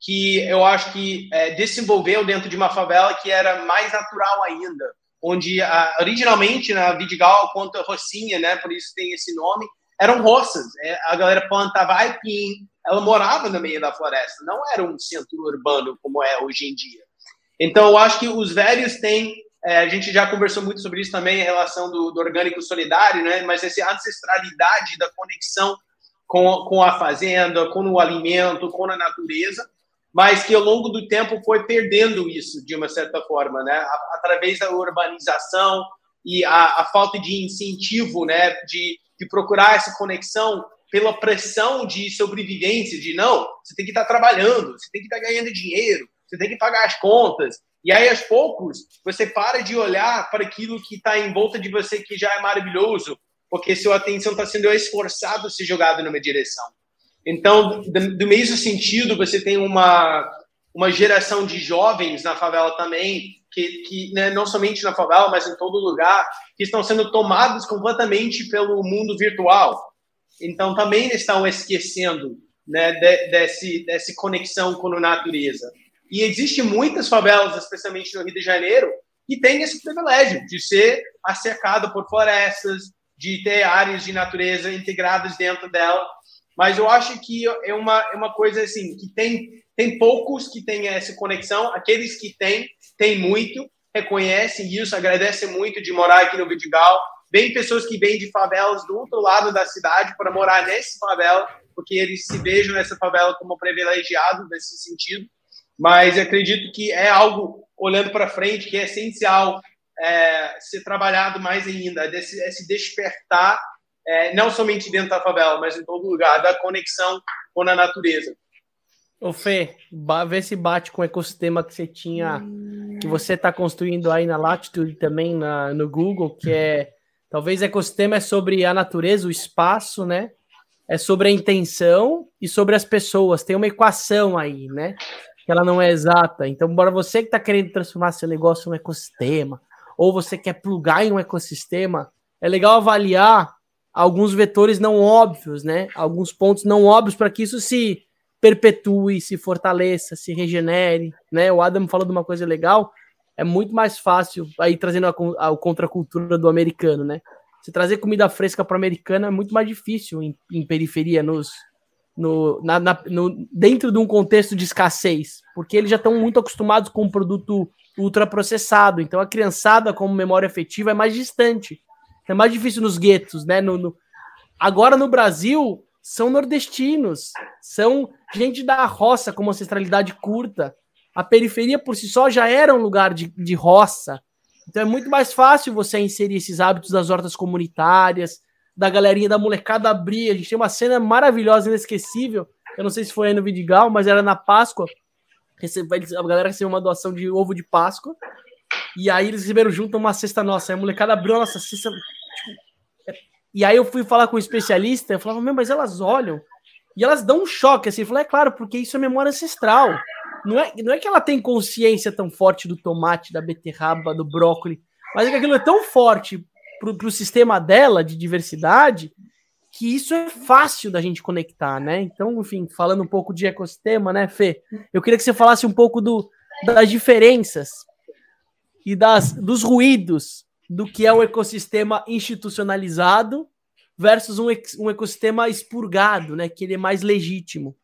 que eu acho que é, desenvolveu dentro de uma favela que era mais natural ainda, onde a, originalmente na Vidigal, quanto a Rocinha, né, por isso tem esse nome, eram roças. É, a galera plantava aipim, ela morava no meio da floresta, não era um centro urbano como é hoje em dia. Então, eu acho que os velhos têm, é, a gente já conversou muito sobre isso também, em relação do, do orgânico solidário, né, mas essa ancestralidade da conexão Com, com a fazenda, com o alimento, com a natureza, mas que ao longo do tempo foi perdendo isso, de uma certa forma, né? Através da urbanização e a, a falta de incentivo, né? de, de procurar essa conexão pela pressão de sobrevivência, de não, você tem que estar trabalhando, você tem que estar ganhando dinheiro, você tem que pagar as contas. E aí, aos poucos, você para de olhar para aquilo que está em volta de você, que já é maravilhoso, porque sua atenção está sendo esforçada a ser jogada numa direção. Então, do, do mesmo sentido, você tem uma, uma geração de jovens na favela também, que, que né, não somente na favela, mas em todo lugar, que estão sendo tomados completamente pelo mundo virtual. Então, também estão esquecendo, né, de, desse, dessa conexão com a natureza. E existem muitas favelas, especialmente no Rio de Janeiro, que têm esse privilégio de ser cercado por florestas, de ter áreas de natureza integradas dentro dela, mas eu acho que é uma, é uma coisa assim, que tem, tem poucos que têm essa conexão, aqueles que têm, têm muito, reconhecem isso, agradecem muito de morar aqui no Vidigal, vem pessoas que vêm de favelas do outro lado da cidade para morar nessa favela, porque eles se vejam nessa favela como privilegiados nesse sentido, mas eu acredito que é algo, olhando para frente, que é essencial É, ser trabalhado mais ainda, é se despertar, é, não somente dentro da favela, mas em todo lugar, da conexão com a natureza. Ô Fê, vê se bate com o ecossistema que você tinha, que você está construindo aí na Latitude também, na, no Google, que é, talvez ecossistema é sobre a natureza, o espaço, né? É sobre a intenção e sobre as pessoas, tem uma equação aí, né? Que ela não é exata, então bora você que está querendo transformar seu negócio em um ecossistema, ou você quer plugar em um ecossistema, é legal avaliar alguns vetores não óbvios, né? Alguns pontos não óbvios para que isso se perpetue, se fortaleça, se regenere, né? O Adam falou de uma coisa legal, é muito mais fácil, aí trazendo a, a, a contracultura do americano, né? Você trazer comida fresca para o americano é muito mais difícil em, em periferia, nos, no, na, na, no, dentro de um contexto de escassez, porque eles já estão muito acostumados com o produto ultraprocessado, então a criançada como memória afetiva é mais distante, é mais difícil nos guetos, né, no, no... agora no Brasil são nordestinos, são gente da roça com uma ancestralidade curta, a periferia por si só já era um lugar de, de roça, então é muito mais fácil você inserir esses hábitos das hortas comunitárias, da galerinha da molecada abrir, a gente tem uma cena maravilhosa, inesquecível, eu não sei se foi aí no Vidigal, mas era na Páscoa, a galera recebeu uma doação de ovo de Páscoa, e aí eles receberam junto uma cesta nossa, aí a molecada abriu a nossa cesta, tipo, e aí eu fui falar com o um especialista, eu falava, meu, mas elas olham, e elas dão um choque, assim, eu falei, é claro, porque isso é memória ancestral, não é, não é que ela tem consciência tão forte do tomate, da beterraba, do brócolis, mas é que aquilo é tão forte para o sistema dela de diversidade, que isso é fácil da gente conectar, né? Então, enfim, falando um pouco de ecossistema, né, Fê? Eu queria que você falasse um pouco do, das diferenças e das, dos ruídos do que é um ecossistema institucionalizado versus um, um ecossistema expurgado, né? Que ele é mais legítimo.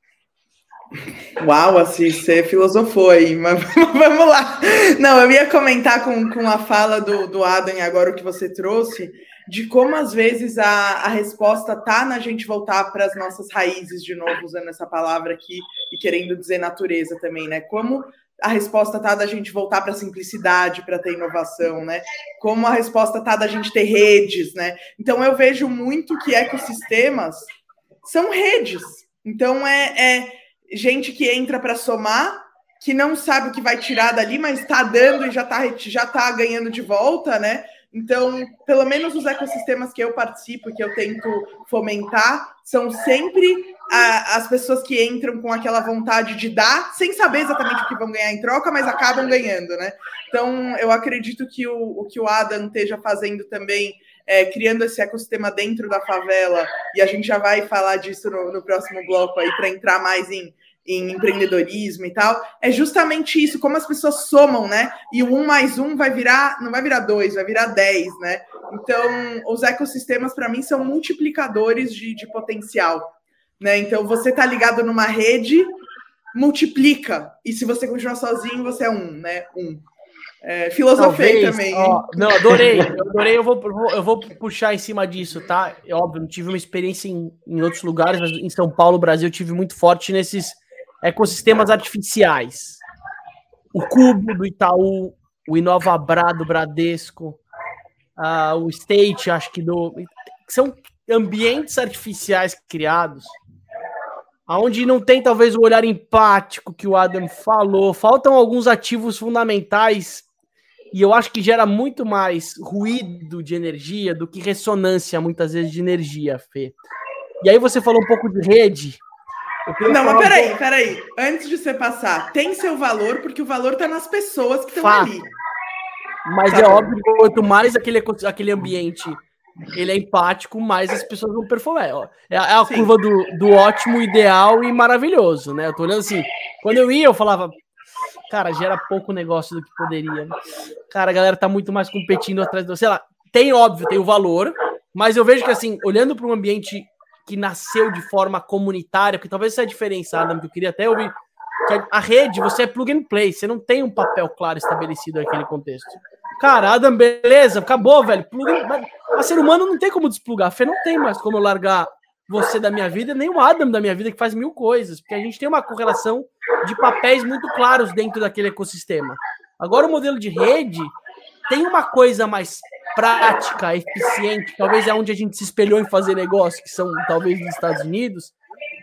Uau, assim, você filosofou aí, mas vamos lá. Não, eu ia comentar com, com a fala do, do Adam agora o que você trouxe, de como às vezes a, a resposta tá na gente voltar para as nossas raízes, de novo, usando essa palavra aqui e querendo dizer natureza também, né? Como a resposta tá da gente voltar para a simplicidade, para ter inovação, né? Como a resposta tá da gente ter redes, né? Então eu vejo muito que ecossistemas são redes. Então é... é gente que entra para somar, que não sabe o que vai tirar dali, mas está dando e já está já tá ganhando de volta, né? Então, pelo menos os ecossistemas que eu participo, que eu tento fomentar, são sempre a, as pessoas que entram com aquela vontade de dar, sem saber exatamente o que vão ganhar em troca, mas acabam ganhando, né? Então, eu acredito que o, o que o Adam esteja fazendo também, é, criando esse ecossistema dentro da favela, e a gente já vai falar disso no, no próximo bloco aí, para entrar mais em, em empreendedorismo e tal, é justamente isso, como as pessoas somam, né? E o um mais um vai virar, não vai virar dois, vai virar dez, né? Então, os ecossistemas, para mim, são multiplicadores de, de potencial, né? Então, você tá ligado numa rede, multiplica, e se você continuar sozinho, você é um, né? Um. É, filosofei Talvez, também. Ó, não, adorei, eu adorei, eu vou, eu vou puxar em cima disso, tá? Eu, óbvio, tive uma experiência em, em outros lugares, mas em São Paulo, Brasil, eu tive muito forte nesses ecossistemas artificiais. O Cubo do Itaú, o Inovabra do Bradesco, uh, o State, acho que do... São ambientes artificiais criados, onde não tem talvez o olhar empático que o Adam falou, faltam alguns ativos fundamentais, e eu acho que gera muito mais ruído de energia do que ressonância, muitas vezes, de energia, Fê. E aí você falou um pouco de rede. Não, mas peraí, um pouco... peraí. Antes de você passar, tem seu valor, porque o valor está nas pessoas que estão ali. Mas tá é bom. Óbvio que quanto mais aquele, aquele ambiente... ele é empático, mas as pessoas vão performar. É a Sim. curva do, do ótimo, ideal e maravilhoso, né? Eu tô olhando assim, quando eu ia, eu falava, cara, gera pouco negócio do que poderia. Cara, a galera tá muito mais competindo atrás do... Sei lá, tem, óbvio, tem o valor, mas eu vejo que, assim, olhando para um ambiente que nasceu de forma comunitária, porque talvez essa é a diferença, Adam, que eu queria até ouvir, que a rede, você é plug and play, você não tem um papel claro estabelecido naquele contexto. Cara, Adam, beleza, acabou, velho. Pluga... A ser humano não tem como desplugar. A Fê não tem mais como eu largar você da minha vida, nem o Adam da minha vida, que faz mil coisas. Porque a gente tem uma correlação de papéis muito claros dentro daquele ecossistema. Agora, o modelo de rede tem uma coisa mais prática, eficiente, talvez é onde a gente se espelhou em fazer negócio, que são talvez nos Estados Unidos,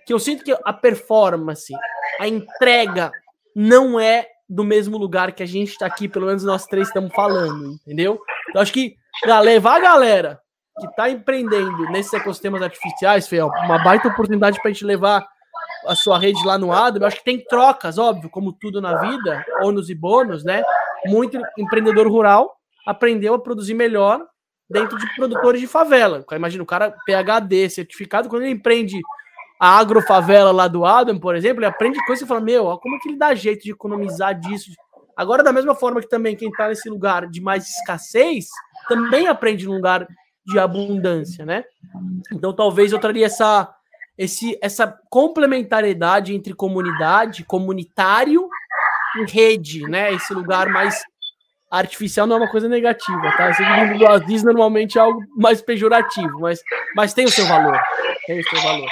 que eu sinto que a performance, a entrega, não é do mesmo lugar que a gente tá aqui, pelo menos nós três estamos falando, entendeu? Então, acho que pra levar a galera que tá empreendendo nesses ecossistemas artificiais, Fê, uma baita oportunidade pra gente levar a sua rede lá no Adam. Eu acho que tem trocas, óbvio, como tudo na vida, ônus e bônus, né? Muito empreendedor rural aprendeu a produzir melhor dentro de produtores de favela. Imagina, o cara P H D certificado, quando ele empreende a agrofavela lá do Adam, por exemplo, ele aprende coisa e fala, meu, como é que ele dá jeito de economizar disso? Agora, da mesma forma que também quem está nesse lugar de mais escassez, também aprende num lugar de abundância, né? Então, talvez eu traria essa, esse, essa complementariedade entre comunidade, comunitário e rede, né? Esse lugar mais artificial não é uma coisa negativa, tá? Esse individualismo normalmente é algo mais pejorativo, mas, mas tem o seu valor, tem o seu valor.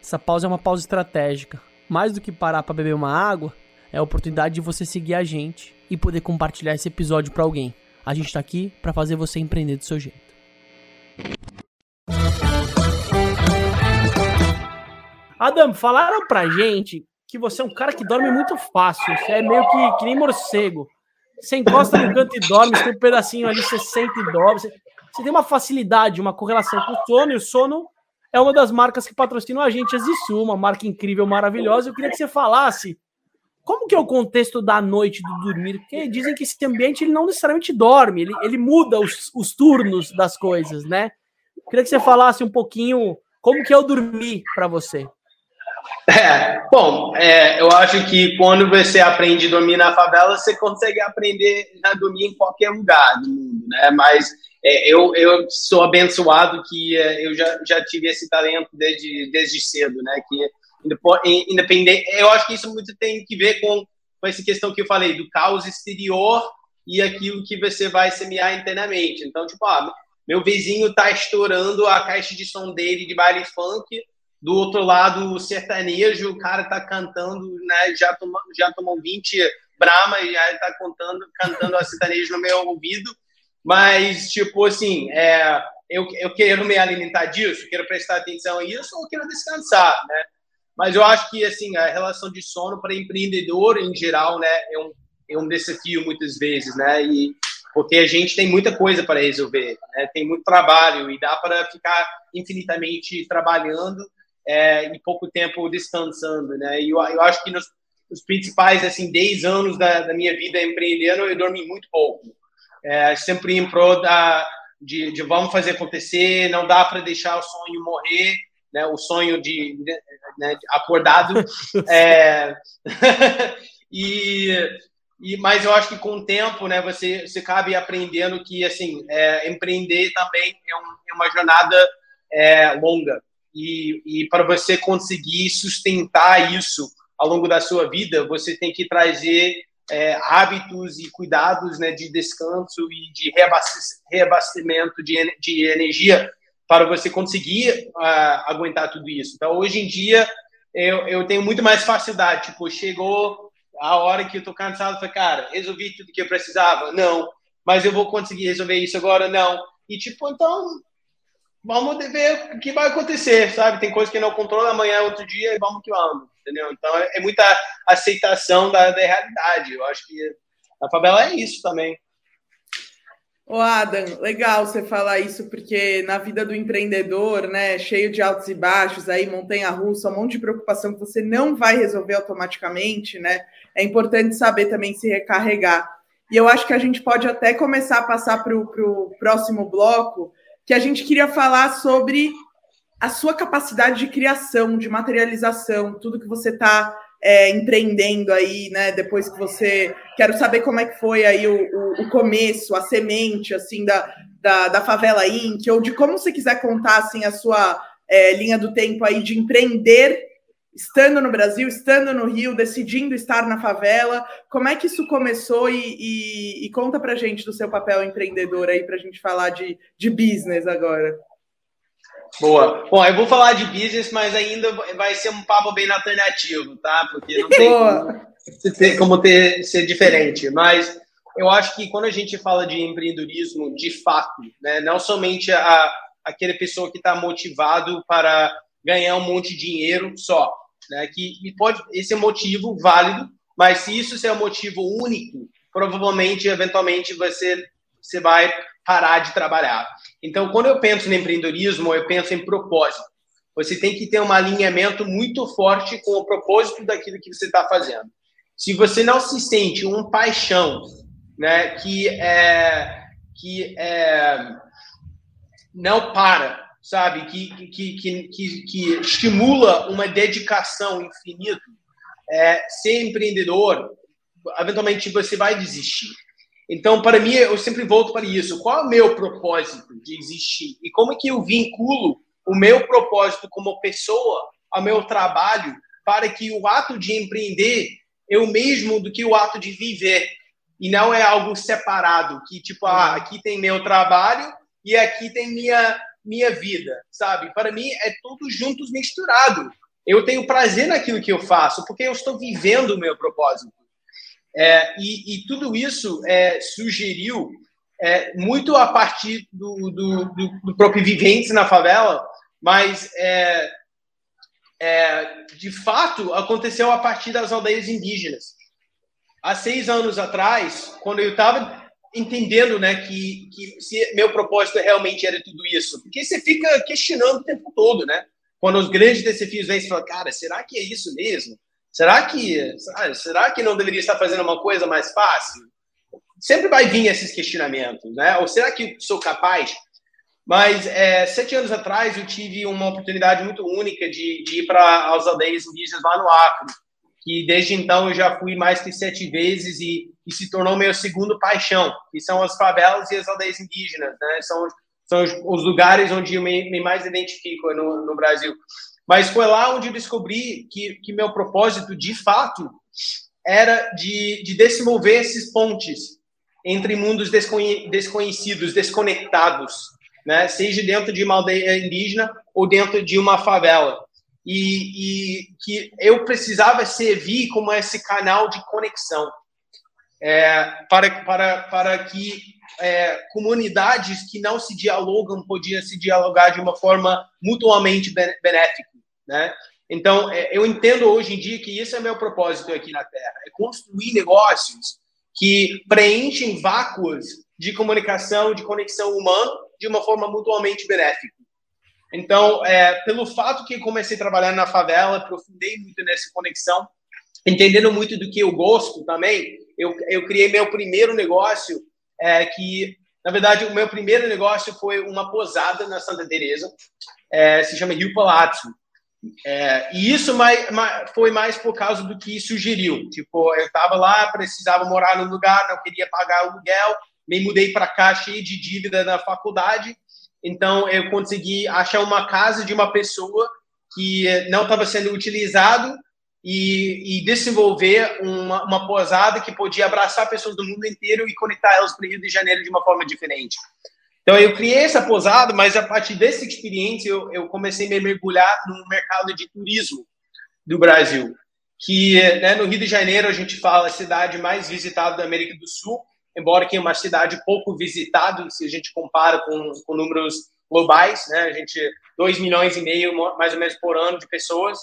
Essa pausa é uma pausa estratégica. Mais do que parar para beber uma água, é a oportunidade de você seguir a gente e poder compartilhar esse episódio para alguém. A gente está aqui para fazer você empreender do seu jeito. Adam, falaram pra gente que você é um cara que dorme muito fácil. Você é meio que, que nem morcego. Você encosta no canto e dorme, você tem um pedacinho ali, você senta e dorme. Você, você tem uma facilidade, uma correlação com o sono, e o sono é uma das marcas que patrocinam a gente, a Isu, uma marca incrível, maravilhosa. Eu queria que você falasse Como que é o contexto da noite, do dormir? Porque dizem que esse ambiente ele não necessariamente dorme, ele, ele muda os, os turnos das coisas, né? Queria que você falasse um pouquinho como que é o dormir para você. É, bom, é, eu acho que quando você aprende a dormir na favela, você consegue aprender a dormir em qualquer lugar do mundo, né? Mas é, eu, eu sou abençoado que é, eu já, já tive esse talento desde, desde cedo, né? Que, independente, eu acho que isso muito tem que ver com, com essa questão que eu falei, do caos exterior e aquilo que você vai semear internamente. Então, tipo, ah, meu vizinho tá estourando a caixa de som dele de baile funk. Do outro lado, o sertanejo, o cara tá cantando, né, já tomou, já tomou vinte Brahma e já tá contando, cantando a sertanejo no meu ouvido. Mas, tipo assim, é, eu, eu quero me alimentar disso, quero prestar atenção a isso ou quero descansar, né? Mas eu acho que, assim, a relação de sono para empreendedor, em geral, né, é um, é um desafio muitas vezes, né? E, porque a gente tem muita coisa para resolver, né? Tem muito trabalho e dá para ficar infinitamente trabalhando. É, em pouco tempo descansando, né? E eu, eu acho que nos, nos principais, assim, dez anos da, da minha vida empreendendo, eu dormi muito pouco. É, sempre em prol da, de, de vamos fazer acontecer, não dá para deixar o sonho morrer, né? O sonho de, né, de acordado. É, e, e, mas eu acho que com o tempo, né, você, você acaba aprendendo que, assim, é, empreender também é, um, é uma jornada é, longa. E, e para você conseguir sustentar isso ao longo da sua vida, você tem que trazer é, hábitos e cuidados, né, de descanso e de reabastecimento de, de energia para você conseguir uh, aguentar tudo isso. Então, hoje em dia, eu, eu tenho muito mais facilidade. Tipo, chegou a hora que eu estou cansado, eu falei, cara, resolvi tudo que eu precisava? Não. Mas eu vou conseguir resolver isso agora? Não. E, tipo, então... vamos ver o que vai acontecer, sabe? Tem coisa que não controla, amanhã, outro dia, e vamos que vamos, entendeu? Então, é muita aceitação da, da realidade. Eu acho que a favela é isso também. Ô, Adam, legal você falar isso, porque na vida do empreendedor, né, cheio de altos e baixos, aí montanha-russa, um monte de preocupação que você não vai resolver automaticamente, né? É importante saber também se recarregar. E eu acho que a gente pode até começar a passar para o próximo bloco, que a gente queria falar sobre a sua capacidade de criação, de materialização, tudo que você está é, empreendendo aí, né? Depois que você... Quero saber como é que foi aí o, o, o começo, a semente, assim, da, da, da Favela Incorporated, ou de como você quiser contar, assim, a sua é, linha do tempo aí de empreender, estando no Brasil, estando no Rio, decidindo estar na favela. Como é que isso começou? E, e, e conta pra gente do seu papel empreendedor aí, pra gente falar de, de business agora. Boa. Bom, eu vou falar de business, mas ainda vai ser um papo bem alternativo, tá? Porque não tem como, como ter, ser diferente. Mas eu acho que quando a gente fala de empreendedorismo, de fato, né, não somente a, aquela pessoa que está motivado para ganhar um monte de dinheiro só, né? Que e pode, esse é um motivo válido, mas se isso é um motivo único, provavelmente, eventualmente, você, você vai parar de trabalhar. Então, quando eu penso no empreendedorismo, eu penso em propósito. Você tem que ter um alinhamento muito forte com o propósito daquilo que você está fazendo. Se você não se sente uma paixão, né, que, é, que é, não para, sabe, que, que, que, que, que estimula uma dedicação infinita, é, ser empreendedor, eventualmente você vai desistir. Então, para mim, eu sempre volto para isso. Qual é o meu propósito de existir? E como é que eu vinculo o meu propósito como pessoa ao meu trabalho para que o ato de empreender é o mesmo do que o ato de viver? E não é algo separado, que tipo, ah, aqui tem meu trabalho e aqui tem minha... minha vida, sabe? Para mim, é tudo juntos misturado. Eu tenho prazer naquilo que eu faço, porque eu estou vivendo o meu propósito. É, e, e tudo isso é, sugeriu é, muito a partir do, do, do, do próprio vivente na favela, mas, é, é, de fato, aconteceu a partir das aldeias indígenas. Há seis anos atrás, quando eu estava... entendendo, né, que, que se meu propósito realmente era tudo isso. Porque você fica questionando o tempo todo, né? Quando os grandes desafios vêm, você fala, cara, será que é isso mesmo? Será que, será que não deveria estar fazendo uma coisa mais fácil? Sempre vai vir esses questionamentos, né? Ou será que sou capaz? Mas é, sete anos atrás eu tive uma oportunidade muito única de, de ir para as aldeias indígenas lá no Acre. E desde então eu já fui mais que sete vezes e, e se tornou meu segundo paixão, que são as favelas e as aldeias indígenas, né? São, são os, os lugares onde eu me, me mais identifico no, no Brasil. Mas foi lá onde eu descobri que, que meu propósito, de fato, era de, de desenvolver esses pontes entre mundos desconhe, desconhecidos, desconectados, né? Seja dentro de uma aldeia indígena ou dentro de uma favela. E, e que eu precisava servir como esse canal de conexão é, para, para, para que é, comunidades que não se dialogam podiam se dialogar de uma forma mutuamente benéfica, né? Então, é, eu entendo hoje em dia que isso é meu propósito aqui na Terra, é construir negócios que preenchem vácuos de comunicação, de conexão humana, de uma forma mutuamente benéfica. Então, é, pelo fato que eu comecei trabalhando na favela, aprofundei muito nessa conexão, entendendo muito do que eu gosto também, eu, eu criei meu primeiro negócio, é, que, na verdade, o meu primeiro negócio foi uma posada na Santa Teresa, é, se chama Rio Palácio. É, e isso mais, mais, foi mais por causa do que sugeriu. Tipo, eu estava lá, precisava morar num lugar, não queria pagar aluguel, me mudei para cá cheio de dívida na faculdade. Então, eu consegui achar uma casa de uma pessoa que não estava sendo utilizado e, e desenvolver uma, uma posada que podia abraçar pessoas do mundo inteiro e conectar elas para o Rio de Janeiro de uma forma diferente. Então, eu criei essa posada, mas a partir dessa experiência, eu, eu comecei a me mergulhar no mercado de turismo do Brasil. Que, né, no Rio de Janeiro, a gente fala a cidade mais visitada da América do Sul, embora que é uma cidade pouco visitada, se a gente compara com, com números globais, né? A gente, dois milhões e meio, mais ou menos, por ano de pessoas,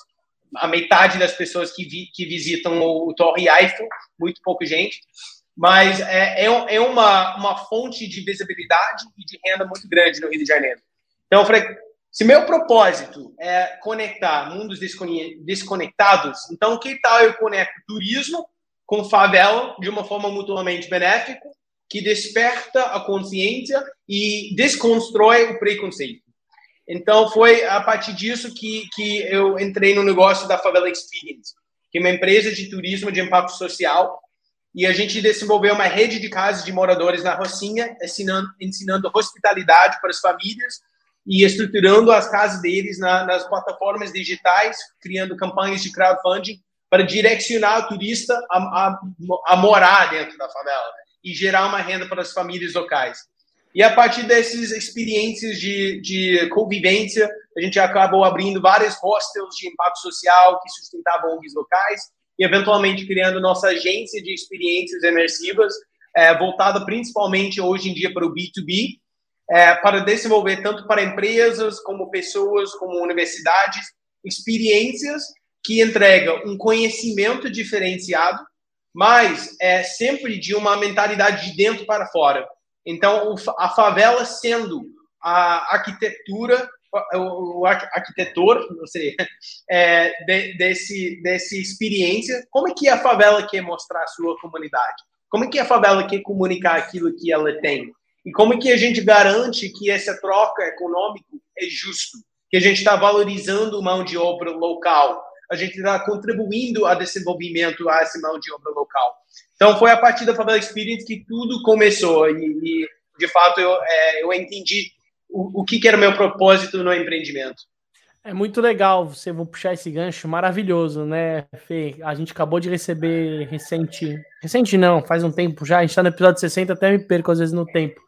a metade das pessoas que, vi, que visitam o, o Torre Eiffel, muito pouca gente, mas é, é uma, uma fonte de visibilidade e de renda muito grande no Rio de Janeiro. Então, eu falei, se meu propósito é conectar mundos desconectados, então, que tal eu conecto turismo com favela de uma forma mutuamente benéfica, que desperta a consciência e desconstrói o preconceito. Então, foi a partir disso que, que eu entrei no negócio da Favela Experience, que é uma empresa de turismo de impacto social, e a gente desenvolveu uma rede de casas de moradores na Rocinha, ensinando, ensinando hospitalidade para as famílias e estruturando as casas deles na, nas plataformas digitais, criando campanhas de crowdfunding, para direcionar o turista a, a, a morar dentro da favela e gerar uma renda para as famílias locais. E a partir dessas experiências de, de convivência, a gente acabou abrindo vários hostels de impacto social que sustentavam O N Gs locais e, eventualmente, criando nossa agência de experiências imersivas, é, voltada principalmente hoje em dia para o B dois B, é, para desenvolver tanto para empresas, como pessoas, como universidades, experiências que entrega um conhecimento diferenciado, mas é sempre de uma mentalidade de dentro para fora. Então, a favela sendo a arquitetura, o arquitetor, não sei, é, de, desse, desse experiência, como é que a favela quer mostrar a sua comunidade? Como é que a favela quer comunicar aquilo que ela tem? E como é que a gente garante que essa troca econômica é justa? Que a gente está valorizando mão de obra local? A gente está contribuindo ao desenvolvimento a essa mão de obra local. Então, foi a partir da Favela Experience que tudo começou. E, e de fato, eu, é, eu entendi o, o que, que era o meu propósito no empreendimento. É muito legal. Você vou puxar esse gancho maravilhoso, né, Fê? A gente acabou de receber recente... Recente não, faz um tempo já. A gente está no episódio sessenta, até me perco às vezes no tempo.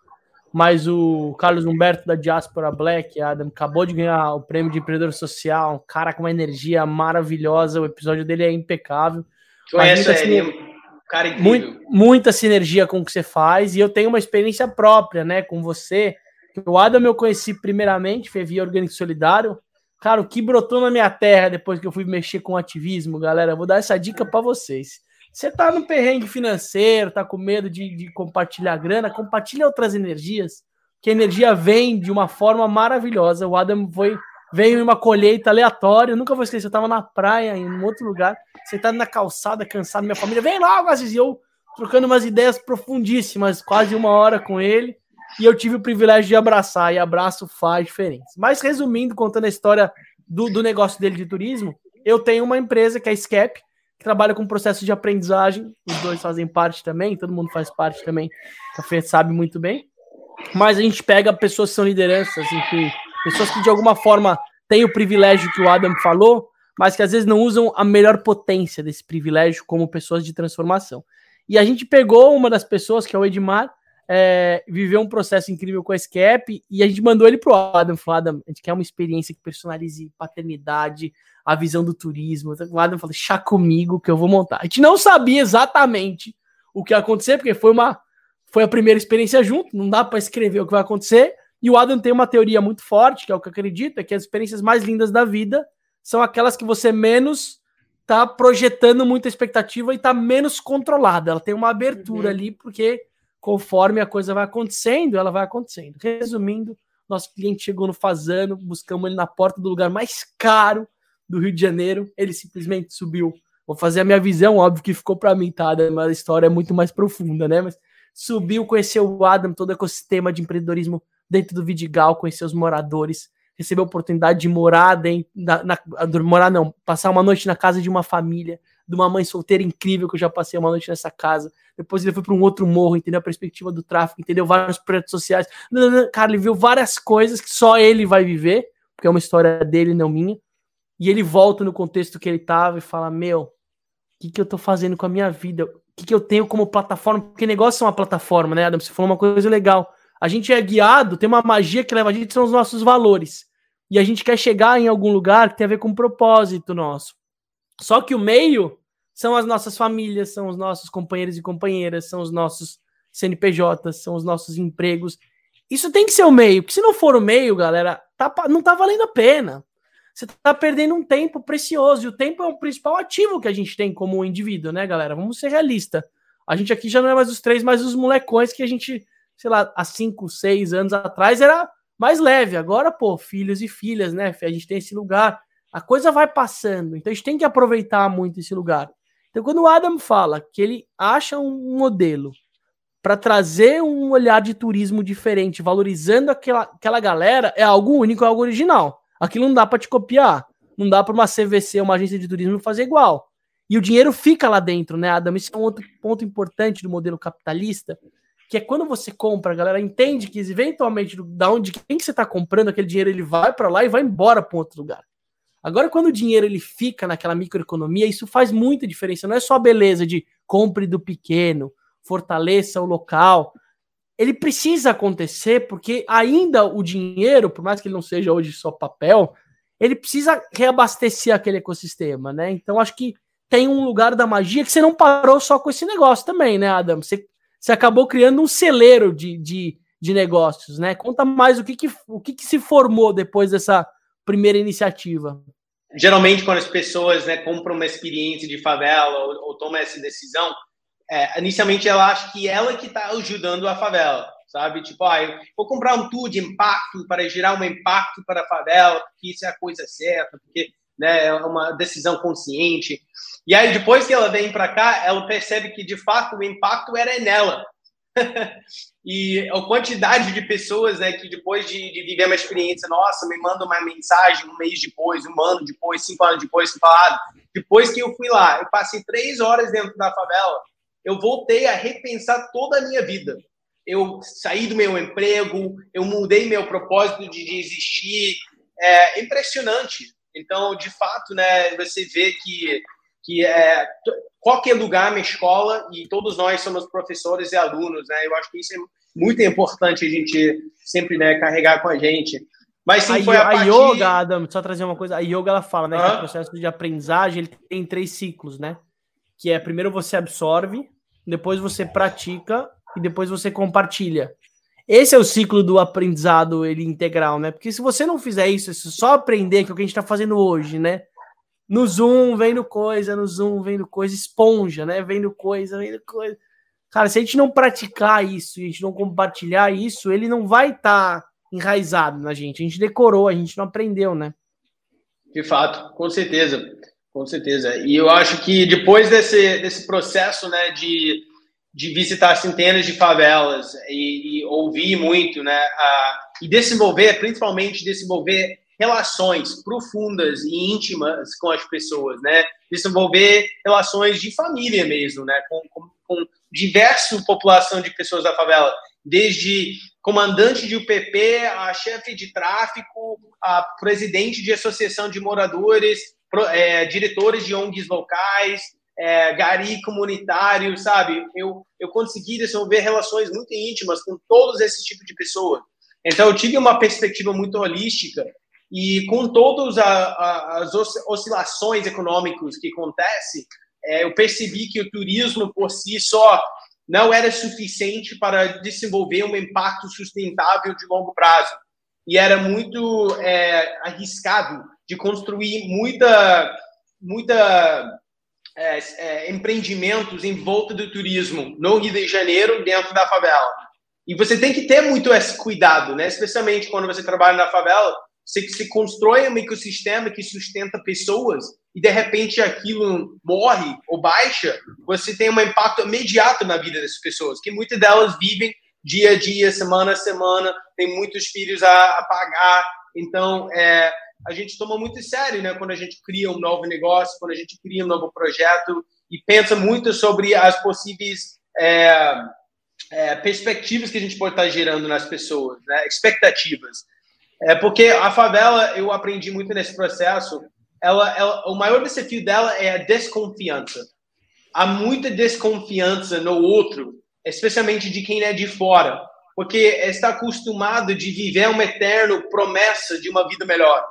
Mas o Carlos Humberto da Diaspora Black, Adam, acabou de ganhar o prêmio de empreendedor social, um cara com uma energia maravilhosa, o episódio dele é impecável. Conheço ele, um cara incrível. Muita, muita sinergia com o que você faz, e eu tenho uma experiência própria, né, com você. O Adam eu conheci primeiramente, foi via Orgânico Solidário. Cara, o que brotou na minha terra depois que eu fui mexer com ativismo, galera, eu vou dar essa dica para vocês. Você tá no perrengue financeiro, tá com medo de, de compartilhar grana, compartilha outras energias, que a energia vem de uma forma maravilhosa. O Adam foi veio uma colheita aleatória, eu nunca vou esquecer, eu tava na praia, em um outro lugar, sentado na calçada, cansado, minha família, vem logo, Aziz, e eu trocando umas ideias profundíssimas, quase uma hora com ele, e eu tive o privilégio de abraçar, e abraço faz diferença. Mas resumindo, contando a história do, do negócio dele de turismo, eu tenho uma empresa que é a Scap, que trabalha com processo de aprendizagem, os dois fazem parte também, todo mundo faz parte também, a Fê sabe muito bem, mas a gente pega pessoas que são lideranças, enfim, pessoas que de alguma forma têm o privilégio que o Adam falou, mas que às vezes não usam a melhor potência desse privilégio como pessoas de transformação. E a gente pegou uma das pessoas, que é o Edmar, é, viveu um processo incrível com a Scap, e a gente mandou ele pro Adam, falou, Adam, a gente quer uma experiência que personalize paternidade, a visão do turismo. O Adam falou, chá comigo que eu vou montar. A gente não sabia exatamente o que ia acontecer, porque foi, uma, foi a primeira experiência junto, não dá para escrever o que vai acontecer, e o Adam tem uma teoria muito forte, que é o que eu acredito, é que as experiências mais lindas da vida são aquelas que você menos tá projetando muita expectativa e tá menos controlada, ela tem uma abertura uhum. ali, porque conforme a coisa vai acontecendo, ela vai acontecendo. Resumindo, nosso cliente chegou no Fasano, buscamos ele na porta do lugar mais caro do Rio de Janeiro, ele simplesmente subiu, vou fazer a minha visão, óbvio que ficou pra mim, tá, mas a história é muito mais profunda, né, mas subiu, conheceu o Adam, todo o ecossistema de empreendedorismo dentro do Vidigal, conhecer os moradores, receber a oportunidade de morar dentro, na, na, morar não, passar uma noite na casa de uma família, de uma mãe solteira incrível, que eu já passei uma noite nessa casa, depois ele foi para um outro morro, entendeu a perspectiva do tráfico, entendeu vários projetos sociais, cara, ele viu várias coisas que só ele vai viver, porque é uma história dele, não minha, e ele volta no contexto que ele estava e fala, meu, o que, que eu tô fazendo com a minha vida? O que, que eu tenho como plataforma? Porque negócio é uma plataforma, né, Adam? Você falou uma coisa legal, a gente é guiado, tem uma magia que leva a gente, são os nossos valores. E a gente quer chegar em algum lugar que tem a ver com um propósito nosso. Só que o meio são as nossas famílias, são os nossos companheiros e companheiras, são os nossos C N P Js, são os nossos empregos. Isso tem que ser o meio, porque se não for o meio, galera, tá, não tá valendo a pena. Você tá perdendo um tempo precioso, e o tempo é o principal ativo que a gente tem como indivíduo, né, galera? Vamos ser realistas. A gente aqui já não é mais os três, mas os molecões que a gente... sei lá, há cinco, seis anos atrás era mais leve, agora, pô, filhos e filhas, né, a gente tem esse lugar, a coisa vai passando, então a gente tem que aproveitar muito esse lugar. Então quando o Adam fala que ele acha um modelo para trazer um olhar de turismo diferente, valorizando aquela, aquela galera, é algo único, é algo original, aquilo não dá para te copiar, não dá para uma C V C, uma agência de turismo fazer igual, e o dinheiro fica lá dentro, né, Adam, isso é um outro ponto importante do modelo capitalista, que é quando você compra, a galera entende que eventualmente da onde quem que você está comprando, aquele dinheiro ele vai para lá e vai embora para outro lugar. Agora, quando o dinheiro ele fica naquela microeconomia, isso faz muita diferença. Não é só a beleza de compre do pequeno, fortaleça o local. Ele precisa acontecer porque ainda o dinheiro, por mais que ele não seja hoje só papel, ele precisa reabastecer aquele ecossistema, né? Então, acho que tem um lugar da magia que você não parou só com esse negócio também, né, Adam? Você Você acabou criando um celeiro de, de, de negócios, né? Conta mais o, que, que, o que, que se formou depois dessa primeira iniciativa. Geralmente, quando as pessoas, né, compram uma experiência de favela ou, ou tomam essa decisão, é, inicialmente ela acha que ela que está ajudando a favela, sabe? Tipo, ah, eu vou comprar um tour de impacto para gerar um impacto para a favela, porque isso é a coisa certa, porque, né, é uma decisão consciente. E aí, depois que ela vem para cá, ela percebe que, de fato, o impacto era nela. E a quantidade de pessoas, né, que, depois de, de viver uma experiência nossa, me mandam uma mensagem um mês depois, um ano depois, cinco anos depois, falado. Depois que eu fui lá, eu passei três horas dentro da favela, eu voltei a repensar toda a minha vida. Eu saí do meu emprego, eu mudei meu propósito de, de existir. É impressionante. Então, de fato, né, você vê que... que é, qualquer lugar, minha escola, e todos nós somos professores e alunos, né? Eu acho que isso é muito importante a gente sempre, né, carregar com a gente. Mas sim, a, foi a, a partir... yoga, Adam, só trazer uma coisa, a yoga ela fala, né, ah. que o processo de aprendizagem ele tem três ciclos, né? Que é, primeiro você absorve, depois você pratica e depois você compartilha. Esse é o ciclo do aprendizado ele integral, né? Porque se você não fizer isso, se só aprender, que é o que a gente está fazendo hoje, né? No Zoom, vendo coisa, no Zoom, vendo coisa, esponja, né? Vendo coisa, vendo coisa. Cara, se a gente não praticar isso, a gente não compartilhar isso, ele não vai estar tá enraizado na gente. A gente decorou, a gente não aprendeu, né? De fato, com certeza. Com certeza. E eu acho que depois desse, desse processo, né, de, de visitar centenas de favelas e, e ouvir muito, né, a, e desenvolver, principalmente desenvolver relações profundas e íntimas com as pessoas, né, desenvolver relações de família mesmo, né, com, com, com diversa população de pessoas da favela, desde comandante de U P P, a chefe de tráfico, a presidente de associação de moradores, É, diretores de O N Gs locais, é, gari comunitário, sabe? Eu, eu consegui desenvolver relações muito íntimas com todos esses tipos de pessoas. Então, eu tive uma perspectiva muito holística e com todas as oscilações econômicas que acontecem, é, eu percebi que o turismo por si só não era suficiente para desenvolver um impacto sustentável de longo prazo. E era muito é, arriscado de construir muita, muita é, é, empreendimentos em volta do turismo no Rio de Janeiro, dentro da favela. E você tem que ter muito esse cuidado, né? Especialmente quando você trabalha na favela, você, você constrói um ecossistema que sustenta pessoas e, de repente, aquilo morre ou baixa, você tem um impacto imediato na vida dessas pessoas, que muitas delas vivem dia a dia, semana a semana, tem muitos filhos a, a pagar. Então, é... a gente toma muito sério, né, quando a gente cria um novo negócio, quando a gente cria um novo projeto e pensa muito sobre as possíveis é, é, perspectivas que a gente pode estar gerando nas pessoas, né, expectativas. É, porque a favela, eu aprendi muito nesse processo, ela, ela, o maior desafio dela é a desconfiança. Há muita desconfiança no outro, especialmente de quem é de fora, porque está acostumado de viver uma eterna promessa de uma vida melhor.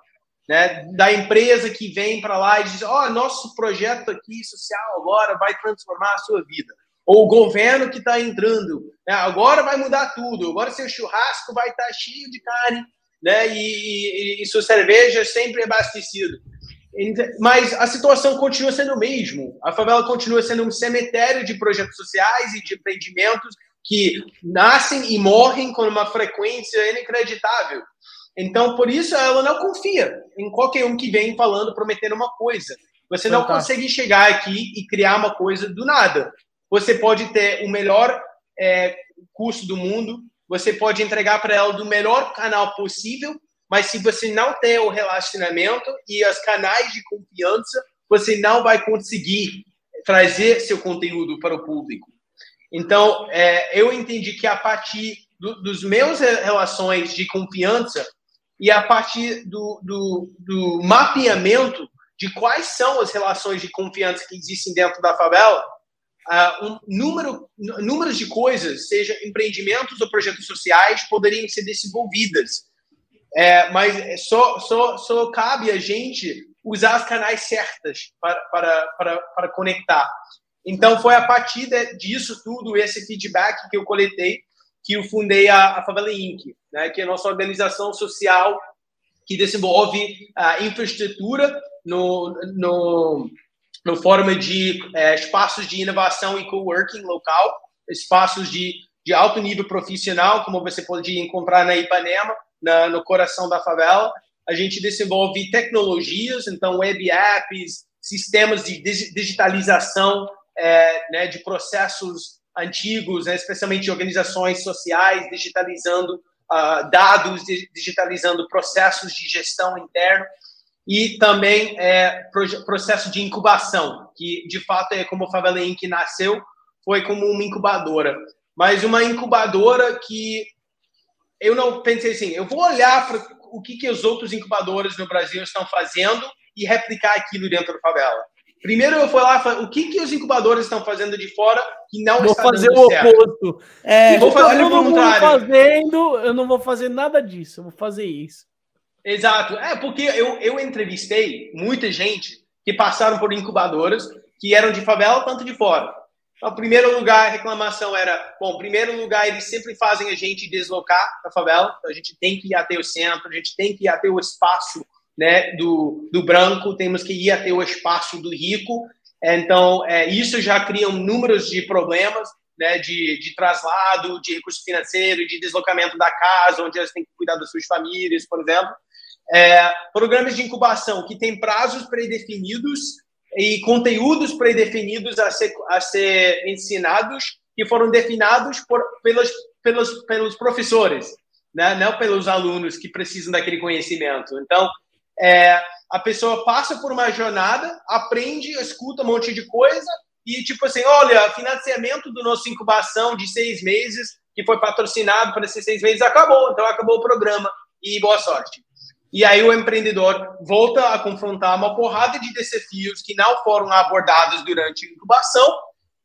Né, da empresa que vem para lá e diz, ó, oh, nosso projeto aqui social agora vai transformar a sua vida. Ou o governo que está entrando, né, agora vai mudar tudo, agora seu churrasco vai estar tá cheio de carne, né, e, e, e sua cerveja sempre abastecida. Mas a situação continua sendo o mesmo. A favela continua sendo um cemitério de projetos sociais e de empreendimentos que nascem e morrem com uma frequência inacreditável. Então, por isso, ela não confia em qualquer um que vem falando, prometendo uma coisa. Você Fantástico. Não consegue chegar aqui e criar uma coisa do nada. Você pode ter o melhor é, curso do mundo, você pode entregar para ela do melhor canal possível, mas se você não tem o relacionamento e os canais de confiança, você não vai conseguir trazer seu conteúdo para o público. Então, é, eu entendi que a partir do, dos meus relações de confiança, e a partir do, do, do mapeamento de quais são as relações de confiança que existem dentro da favela, uh, um número, números de coisas, seja empreendimentos ou projetos sociais, poderiam ser desenvolvidas. É, mas só, só, só cabe a gente usar os canais certos para, para, para, para conectar. Então, foi a partir de, disso tudo, esse feedback que eu coletei, que eu fundei a, a Favela Incorporated, né, que é a nossa organização social que desenvolve a infraestrutura no, no, no forma de é, espaços de inovação e coworking local, espaços de, de alto nível profissional, como você pode encontrar na Ipanema, na, no coração da favela. A gente desenvolve tecnologias, então web apps, sistemas de digitalização é, né, de processos antigos, né, especialmente organizações sociais, digitalizando uh, dados, digitalizando processos de gestão interna e também é, pro, processo de incubação, que de fato é como a Favela Inc nasceu, foi como uma incubadora, mas uma incubadora que eu não pensei assim, eu vou olhar para o que, que os outros incubadores no Brasil estão fazendo e replicar aquilo dentro da favela. Primeiro eu fui lá e falei, o que, que os incubadores estão fazendo de fora que não vou está fazer dando certo? Vou fazer o oposto. É, vou fazer o contrário. Fazendo, eu não vou fazer nada disso, eu vou fazer isso. Exato. É, porque eu, eu entrevistei muita gente que passaram por incubadoras que eram de favela, tanto de fora. Então, o primeiro lugar, a reclamação era, bom, primeiro lugar, eles sempre fazem a gente deslocar da favela, então a gente tem que ir até o centro, a gente tem que ir até o espaço, né, do, do branco, temos que ir até o espaço do rico. Então, é, isso já cria um número de problemas. né, de, de traslado, de recurso financeiro, de deslocamento da casa, onde elas têm que cuidar das suas famílias, por exemplo. É, programas de incubação que têm prazos predefinidos e conteúdos predefinidos a ser, a ser ensinados, que foram definidos por, pelos, pelos, pelos professores, né? Não pelos alunos que precisam daquele conhecimento. Então, é, a pessoa passa por uma jornada, aprende, escuta um monte de coisa e, tipo assim, olha, financiamento do nosso incubação de seis meses, que foi patrocinado por esses seis meses, acabou. Então, acabou o programa e boa sorte. E aí o empreendedor volta a confrontar uma porrada de desafios que não foram abordados durante a incubação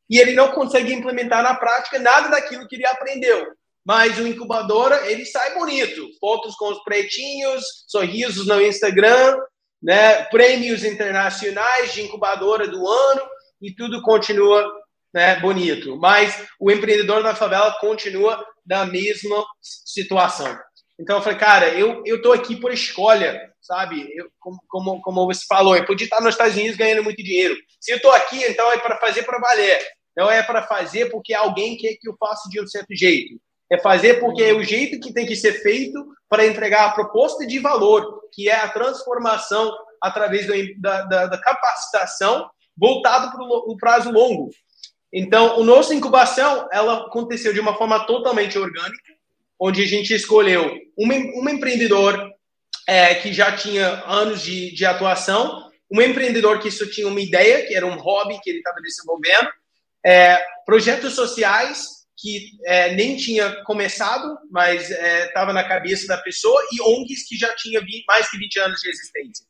e ele não consegue implementar na prática nada daquilo que ele aprendeu. Mas o incubadora, ele sai bonito. Fotos com os pretinhos, sorrisos no Instagram, né? Prêmios internacionais de incubadora do ano e tudo continua, né, bonito. Mas o empreendedor da favela continua na mesma situação. Então, eu falei, cara, eu estou aqui por escolha, sabe? Eu, como, como, como você falou, eu podia estar nos Estados Unidos ganhando muito dinheiro. Se eu estou aqui, então é para fazer para valer. Não é para fazer porque alguém quer que eu faça de um certo jeito. É fazer porque é o jeito que tem que ser feito para entregar a proposta de valor, que é a transformação através do, da, da, da capacitação voltada para o prazo longo. Então, a nossa incubação ela aconteceu de uma forma totalmente orgânica, onde a gente escolheu um empreendedor é, que já tinha anos de, de atuação, um empreendedor que só tinha uma ideia, que era um hobby que ele estava desenvolvendo, é, projetos sociais que é, nem tinha começado, mas estava é, na cabeça da pessoa, e O N Gs que já tinha mais que vinte anos de existência.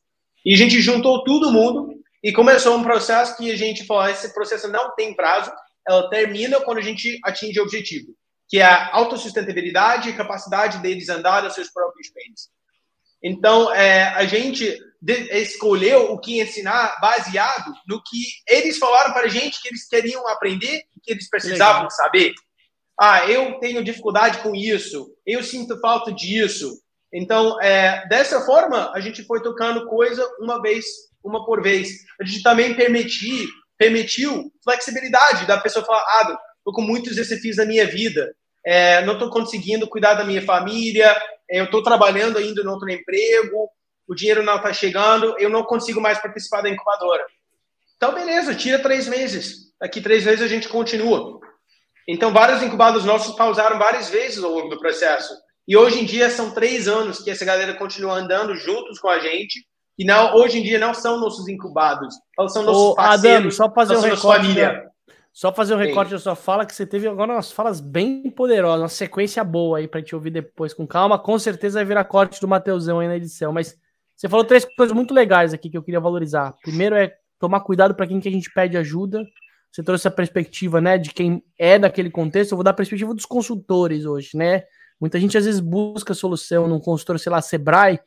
E a gente juntou todo mundo e começou um processo que a gente falou, esse processo não tem prazo, ela termina quando a gente atinge o objetivo, que é a autossustentabilidade e capacidade deles andar aos seus próprios pés. Então, é, a gente de- escolheu o que ensinar baseado no que eles falaram para a gente que eles queriam aprender e que eles precisavam Legal. Saber. Ah, eu tenho dificuldade com isso, eu sinto falta disso. Então, é, dessa forma, a gente foi tocando coisa uma vez, uma por vez. A gente também permitir, permitiu flexibilidade da pessoa falar, ah, estou com muitos desafios na minha vida, é, não estou conseguindo cuidar da minha família, eu estou trabalhando ainda em outro emprego, o dinheiro não está chegando, eu não consigo mais participar da incubadora. Então, beleza, tira três meses. Daqui três meses a gente continua. Então, vários incubados nossos pausaram várias vezes ao longo do processo. E hoje em dia são três anos que essa galera continua andando juntos com a gente, e não, hoje em dia não são nossos incubados, são nossos Ô, parceiros, Adam, só fazer são um nossa família. Né? Só fazer um recorte da sua fala, que você teve agora umas falas bem poderosas, uma sequência boa aí pra gente ouvir depois com calma. Com certeza vai virar corte do Matheusão aí na edição, mas você falou três coisas muito legais aqui que eu queria valorizar. Primeiro é tomar cuidado para quem que a gente pede ajuda. Você trouxe a perspectiva, né, de quem é daquele contexto. Eu vou dar a perspectiva dos consultores hoje, né? Muita gente às vezes busca solução num consultor, sei lá, Sebrae,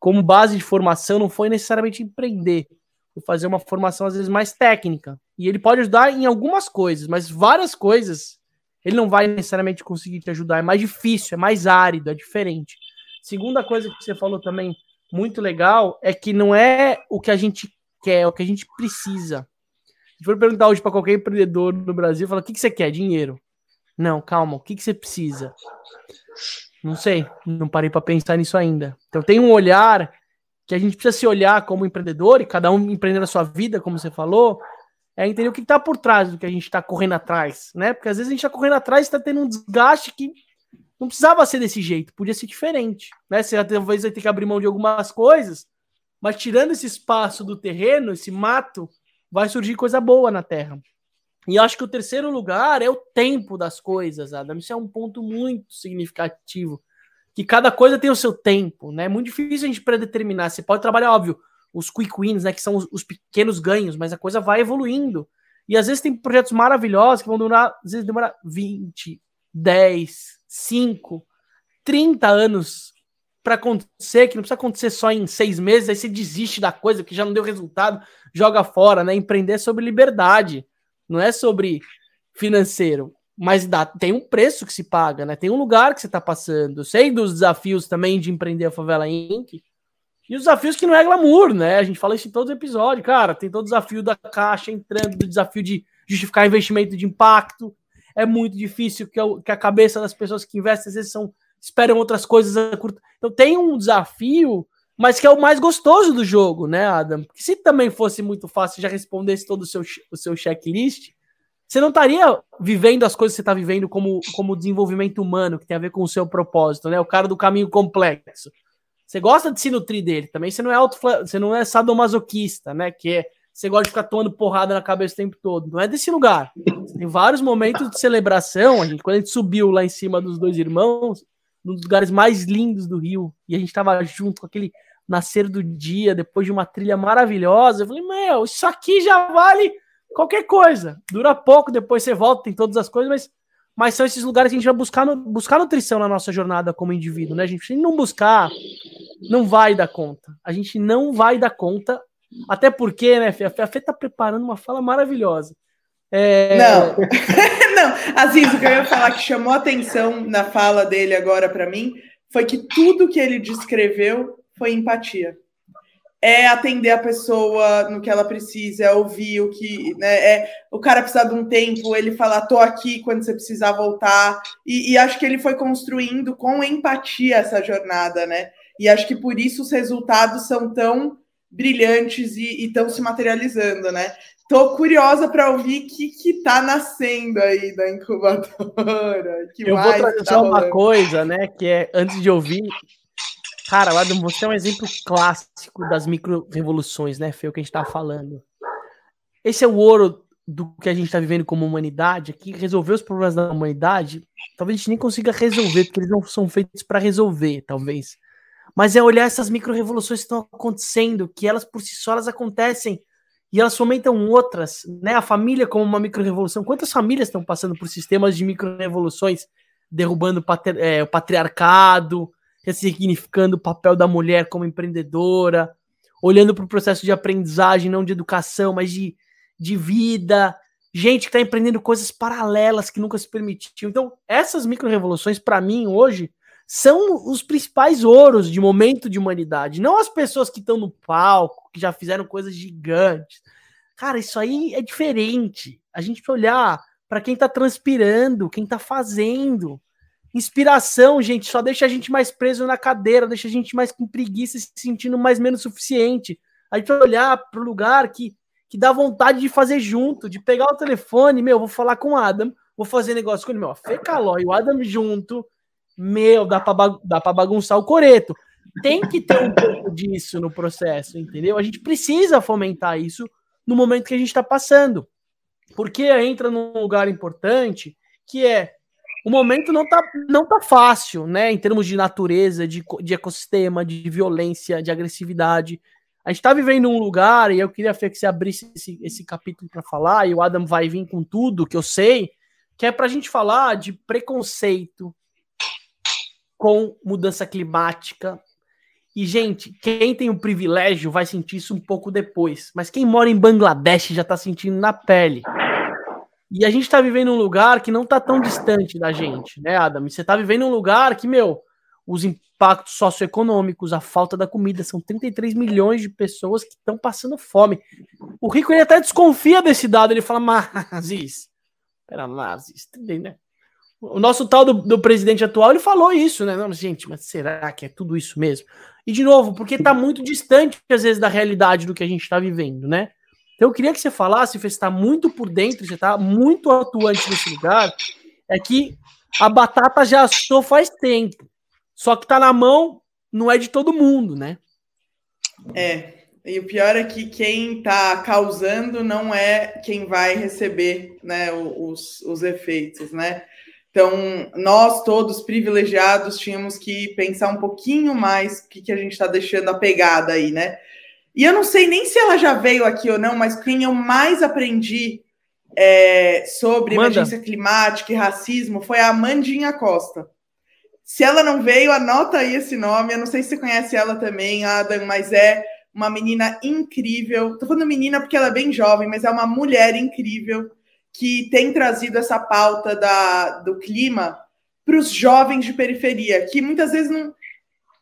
como base de formação não foi necessariamente empreender. Fazer uma formação às vezes mais técnica. E ele pode ajudar em algumas coisas, mas várias coisas ele não vai necessariamente conseguir te ajudar. É mais difícil, é mais árido, é diferente. Segunda coisa que você falou também, muito legal, é que não é o que a gente quer, é o que a gente precisa. Se for perguntar hoje para qualquer empreendedor no Brasil, fala, o que, que você quer? Dinheiro. Não, calma, o que, que você precisa? Não sei, não parei para pensar nisso ainda. Então tem um olhar... que a gente precisa se olhar como empreendedor e cada um empreender a sua vida, como você falou, é entender o que está por trás do que a gente está correndo atrás, né? Porque às vezes a gente está correndo atrás e está tendo um desgaste que não precisava ser desse jeito, podia ser diferente, né? Você talvez vai ter que abrir mão de algumas coisas, mas tirando esse espaço do terreno, esse mato, vai surgir coisa boa na terra. E eu acho que o terceiro lugar é o tempo das coisas, Adam. Isso é um ponto muito significativo. Que cada coisa tem o seu tempo, né? É muito difícil a gente predeterminar. Você pode trabalhar, óbvio, os quick wins, né? Que são os, os pequenos ganhos, mas a coisa vai evoluindo. E às vezes tem projetos maravilhosos que vão durar, às vezes demora vinte, dez, cinco, trinta anos para acontecer, que não precisa acontecer só em seis meses, aí você desiste da coisa, porque já não deu resultado, joga fora, né? Empreender é sobre liberdade, não é sobre financeiro. Mas dá, tem um preço que se paga, né? Tem um lugar que você está passando. Eu sei dos desafios também de empreender a Favela Incorporated. E os desafios que não é glamour, né? A gente fala isso em todos os episódios. Cara, tem todo o desafio da caixa entrando, do desafio de justificar investimento de impacto. é muito difícil, que, eu, que a cabeça das pessoas que investem, às vezes, são, esperam outras coisas a curto. Então tem um desafio, mas que é o mais gostoso do jogo, né, Adam? Porque se também fosse muito fácil, já respondesse todo o seu, o seu checklist, você não estaria vivendo as coisas que você está vivendo como, como desenvolvimento humano, que tem a ver com o seu propósito, né? O cara do caminho complexo. Você gosta de se nutrir dele também, você não é auto, você não é sadomasoquista, né? Que é, você gosta de ficar tomando porrada na cabeça o tempo todo. Não é desse lugar. Tem vários momentos de celebração. A gente, quando a gente subiu lá em cima dos dois irmãos, num dos lugares mais lindos do Rio, e a gente estava junto com aquele nascer do dia, depois de uma trilha maravilhosa, eu falei, meu, isso aqui já vale qualquer coisa, dura pouco, depois você volta, tem todas as coisas, mas, mas são esses lugares que a gente vai buscar, no, buscar nutrição na nossa jornada como indivíduo, né? A gente não buscar, não vai dar conta. A gente não vai dar conta, até porque, né, Fê? A Fê tá preparando uma fala maravilhosa. É... Não, não. Assim, o que eu ia falar que chamou atenção na fala dele agora para mim foi que tudo que ele descreveu foi empatia. É atender a pessoa no que ela precisa, é ouvir o que... Né, é, o cara precisa de um tempo, ele falar, tô aqui quando você precisar voltar. E, e acho que ele foi construindo com empatia essa jornada, né? E acho que por isso os resultados são tão brilhantes e estão se materializando, né? Tô curiosa para ouvir o que, que tá nascendo aí da incubadora. Que Eu mais vou trazer tá uma coisa, né? Que é, antes de ouvir... Cara, Adam, você é um exemplo clássico das micro-revoluções, né, Fê? O que a gente tá falando. Esse é o ouro do que a gente tá vivendo como humanidade, que resolver os problemas da humanidade, talvez a gente nem consiga resolver, porque eles não são feitos para resolver, talvez. Mas é olhar essas micro-revoluções que estão acontecendo, que elas, por si só, elas acontecem e elas fomentam outras, né? A família como uma micro-revolução. Quantas famílias estão passando por sistemas de micro-revoluções, derrubando o, patri- é, o patriarcado, ressignificando o papel da mulher como empreendedora, olhando para o processo de aprendizagem, não de educação, mas de, de vida, gente que está empreendendo coisas paralelas que nunca se permitiam. Então, essas micro-revoluções, para mim, hoje, são os principais ouros de momento de humanidade, não as pessoas que estão no palco, que já fizeram coisas gigantes. Cara, isso aí é diferente. A gente precisa olhar para quem está transpirando, quem está fazendo. Inspiração, gente, só deixa a gente mais preso na cadeira, deixa a gente mais com preguiça, se sentindo mais menos suficiente. A gente vai olhar para o lugar que, que dá vontade de fazer junto, de pegar o telefone, meu, vou falar com o Adam, vou fazer negócio com ele, meu, a Fê Calói e o Adam junto, meu, dá para bagunçar o coreto. Tem que ter um pouco disso no processo, entendeu? A gente precisa fomentar isso no momento que a gente está passando, porque entra num lugar importante que é o momento não tá, não tá fácil, né? Em termos de natureza, de, de ecossistema, de violência, de agressividade. A gente tá vivendo um lugar, e eu queria, Fê, que você abrisse esse, esse capítulo para falar, e o Adam vai vir com tudo, que eu sei, que é pra gente falar de preconceito com mudança climática. E, gente, quem tem o privilégio vai sentir isso um pouco depois. Mas quem mora em Bangladesh já tá sentindo na pele. E a gente tá vivendo um lugar que não tá tão distante da gente, né, Adam? Você tá vivendo um lugar que, meu, os impactos socioeconômicos, a falta da comida, são trinta e três milhões de pessoas que estão passando fome. O rico, ele até desconfia desse dado, ele fala, mas isso... Pera lá, isso, né? O nosso tal do, do presidente atual, ele falou isso, né? Não, gente, mas será que é tudo isso mesmo? E, de novo, porque tá muito distante, às vezes, da realidade do que a gente tá vivendo, né? Então eu queria que você falasse, você está muito por dentro, você está muito atuante nesse lugar, é que a batata já assou faz tempo, só que está na mão, não é de todo mundo, né? É, e o pior é que quem está causando não é quem vai receber, né, os, os efeitos, né? Então nós todos privilegiados tínhamos que pensar um pouquinho mais o que, que a gente está deixando a pegada aí, né? E eu não sei nem se ela já veio aqui ou não, mas quem eu mais aprendi é, sobre Manda. emergência climática e racismo foi a Amandinha Costa. Se ela não veio, anota aí esse nome. Eu não sei se você conhece ela também, Adam, mas é uma menina incrível. Estou falando menina porque ela é bem jovem, mas é uma mulher incrível que tem trazido essa pauta da, do clima para os jovens de periferia, que muitas vezes não...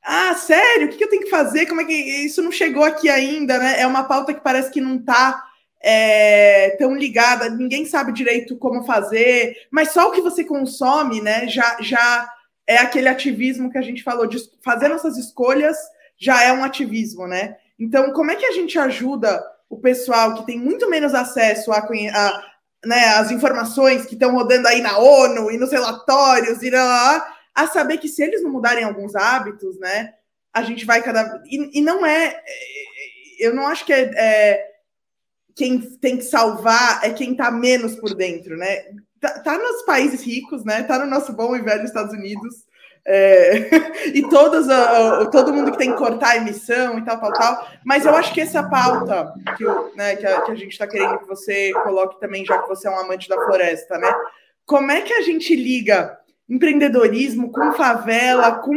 Ah, sério? O que eu tenho que fazer? Como é que isso não chegou aqui ainda, né? É uma pauta que parece que não está é, tão ligada, ninguém sabe direito como fazer, mas só o que você consome, né, já, já é aquele ativismo que a gente falou, de fazer nossas escolhas já é um ativismo, né? Então, como é que a gente ajuda o pessoal que tem muito menos acesso a, a, né, às informações que estão rodando aí na ONU e nos relatórios e lá, lá, a saber que se eles não mudarem alguns hábitos, né, a gente vai cada... E, e não é... Eu não acho que é, é... Quem tem que salvar é quem está menos por dentro, né? Tá, tá nos países ricos, né? Tá no nosso bom e velho Estados Unidos. É, e todos, todo mundo que tem que cortar a emissão e tal, tal, tal. Mas eu acho que essa pauta que, eu, né, que, a, que a gente está querendo que você coloque também, já que você é um amante da floresta, né? Como é que a gente liga empreendedorismo com favela, com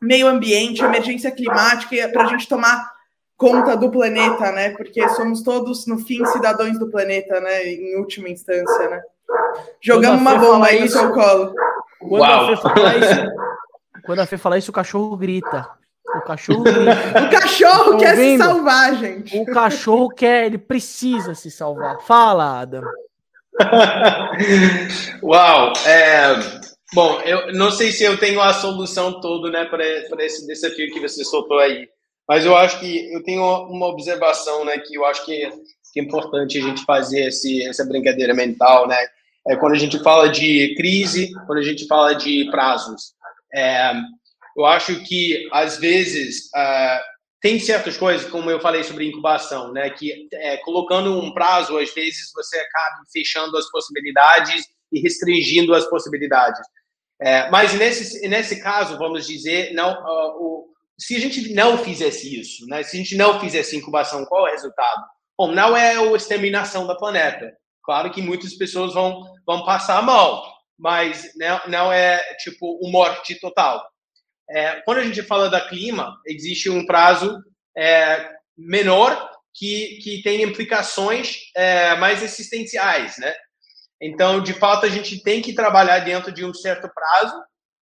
meio ambiente, emergência climática, para a gente tomar conta do planeta, né? Porque somos todos, no fim, cidadãos do planeta, né? Em última instância, né? Jogamos uma bomba aí no seu colo. Quando a, Fê falar isso, quando a Fê falar isso, o cachorro grita. O cachorro grita. O cachorro quer se salvar, gente. O cachorro quer, ele precisa se salvar. Fala, Adam. Uau! É, bom, eu não sei se eu tenho a solução toda, né, para esse desafio que você soltou aí. Mas eu acho que eu tenho uma observação, né, que eu acho que, que é importante a gente fazer esse, essa brincadeira mental, né? É quando a gente fala de crise, quando a gente fala de prazos. É, eu acho que, às vezes, uh, tem certas coisas, como eu falei sobre incubação, né, que é, colocando um prazo, às vezes, você acaba fechando as possibilidades e restringindo as possibilidades. É, mas, nesse, nesse caso, vamos dizer, não, uh, o, se a gente não fizesse isso, né, se a gente não fizesse incubação, qual é o resultado? Bom, não é a exterminação do planeta. Claro que muitas pessoas vão, vão passar mal, mas não, não é, tipo, uma morte total. É, quando a gente fala da clima, existe um prazo é, menor que, que tem implicações é, mais existenciais, né? Então, de fato, a gente tem que trabalhar dentro de um certo prazo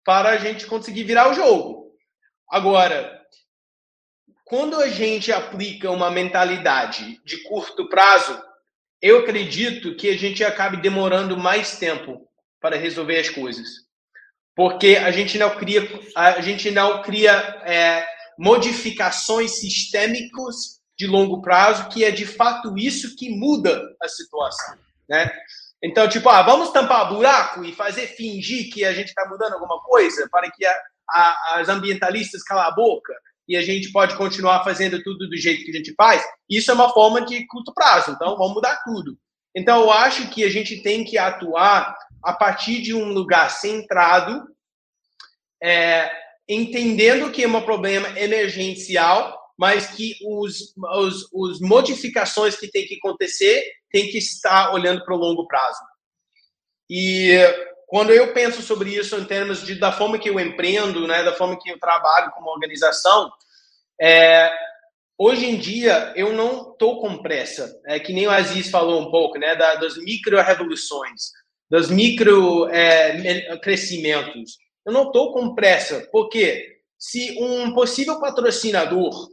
para a gente conseguir virar o jogo. Agora, quando a gente aplica uma mentalidade de curto prazo, eu acredito que a gente acabe demorando mais tempo para resolver as coisas. Porque a gente não cria, a gente não cria é, modificações sistêmicas de longo prazo, que é de fato isso que muda a situação, né? Então, tipo, ah, vamos tampar buraco e fazer fingir que a gente está mudando alguma coisa para que a, a, as ambientalistas calem a boca e a gente pode continuar fazendo tudo do jeito que a gente faz. Isso é uma forma de curto prazo, então vamos mudar tudo. Então, eu acho que a gente tem que atuar a partir de um lugar centrado, é, entendendo que é um problema emergencial, mas que os, os, os modificações que tem que acontecer tem que estar olhando para o longo prazo. E quando eu penso sobre isso em termos de, da forma que eu empreendo, né, da forma que eu trabalho como organização, é, hoje em dia eu não estou com pressa. É que nem o Aziz falou um pouco, né, da, das micro-revoluções, dos micro-crescimentos. É, eu não estou com pressa, porque se um possível patrocinador,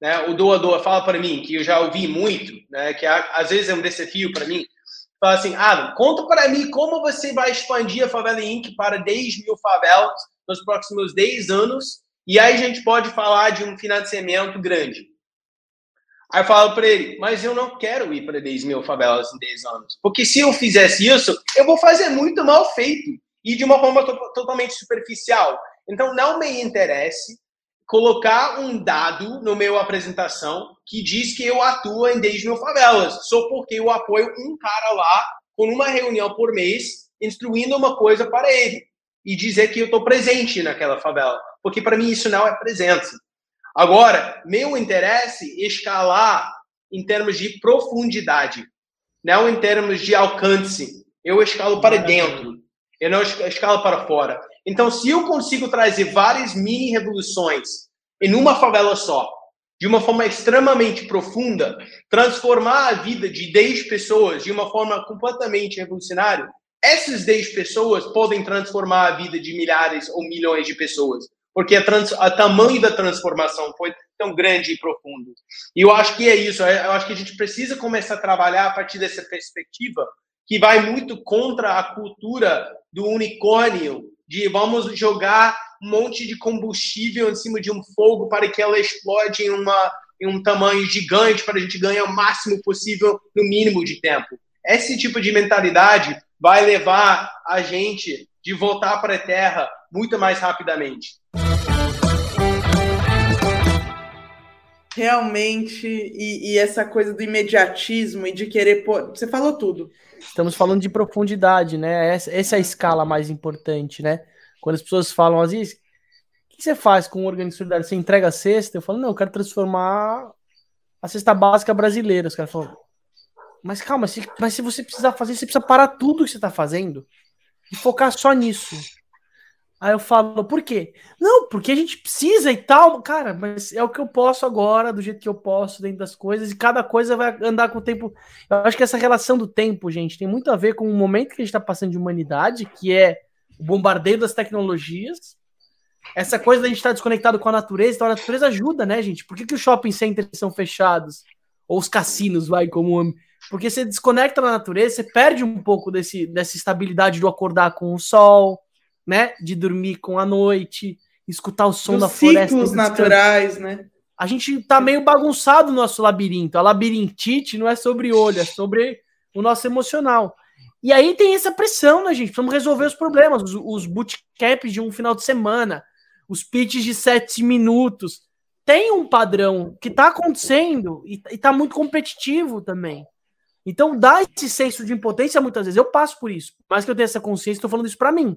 né, o doador fala para mim, que eu já ouvi muito, né, que às vezes é um desafio para mim, fala assim, Adam, conta para mim como você vai expandir a Favela Incorporated para dez mil favelas nos próximos dez anos, e aí a gente pode falar de um financiamento grande. Aí eu falo para ele, mas eu não quero ir para dez mil favelas em dez anos, porque se eu fizesse isso, eu vou fazer muito mal feito, e de uma forma to- totalmente superficial. Então, não me interessa colocar um dado no meu apresentação que diz que eu atuo em dez mil favelas, só porque eu apoio um cara lá com uma reunião por mês, instruindo uma coisa para ele e dizer que eu estou presente naquela favela, porque para mim isso não é presença. Agora, meu interesse é escalar em termos de profundidade, não em termos de alcance. Eu escalo para dentro, eu não escalo para fora. Então, se eu consigo trazer várias mini-revoluções em uma favela só, de uma forma extremamente profunda, transformar a vida de dez pessoas de uma forma completamente revolucionária, essas dez pessoas podem transformar a vida de milhares ou milhões de pessoas. porque a, trans, a tamanho da transformação foi tão grande e profundo. E eu acho que é isso, eu acho que a gente precisa começar a trabalhar a partir dessa perspectiva que vai muito contra a cultura do unicórnio, de vamos jogar um monte de combustível em cima de um fogo para que ela explode em, uma, em um tamanho gigante para a gente ganhar o máximo possível no mínimo de tempo. Esse tipo de mentalidade vai levar a gente de voltar para a Terra muito mais rapidamente. Realmente, e, e essa coisa do imediatismo e de querer... Pôr... Você falou tudo. Estamos falando de profundidade, né? Essa, essa é a escala mais importante, né? Quando as pessoas falam assim, o que você faz com o Orgânico Solidário? Você entrega a cesta? Eu falo, não, eu quero transformar a cesta básica brasileira. Os caras falam, mas calma, se, mas se você precisar fazer, você precisa parar tudo que você está fazendo e focar só nisso. Aí eu falo, por quê? Não, porque a gente precisa e tal. Cara, mas é o que eu posso agora, do jeito que eu posso, dentro das coisas, e cada coisa vai andar com o tempo. Eu acho que essa relação do tempo, gente, tem muito a ver com o momento que a gente está passando de humanidade, que é o bombardeio das tecnologias, essa coisa da gente estar desconectado com a natureza. Então a natureza ajuda, né, gente? Por que, que os shopping centers são fechados? Ou os cassinos, vai, como... Porque você desconecta da natureza, você perde um pouco desse, dessa estabilidade do acordar com o sol, né? De dormir com a noite, escutar o som dos da floresta. Ciclos naturais, né? A gente tá meio bagunçado no nosso labirinto. A labirintite não é sobre olho, é sobre o nosso emocional. E aí tem essa pressão, né, gente? Precisamos resolver os problemas. Os, os bootcamps de um final de semana, os pitches de sete minutos. Tem um padrão que tá acontecendo e, e tá muito competitivo também. Então dá esse senso de impotência muitas vezes. Eu passo por isso. Mas que eu tenho essa consciência, estou falando isso para mim.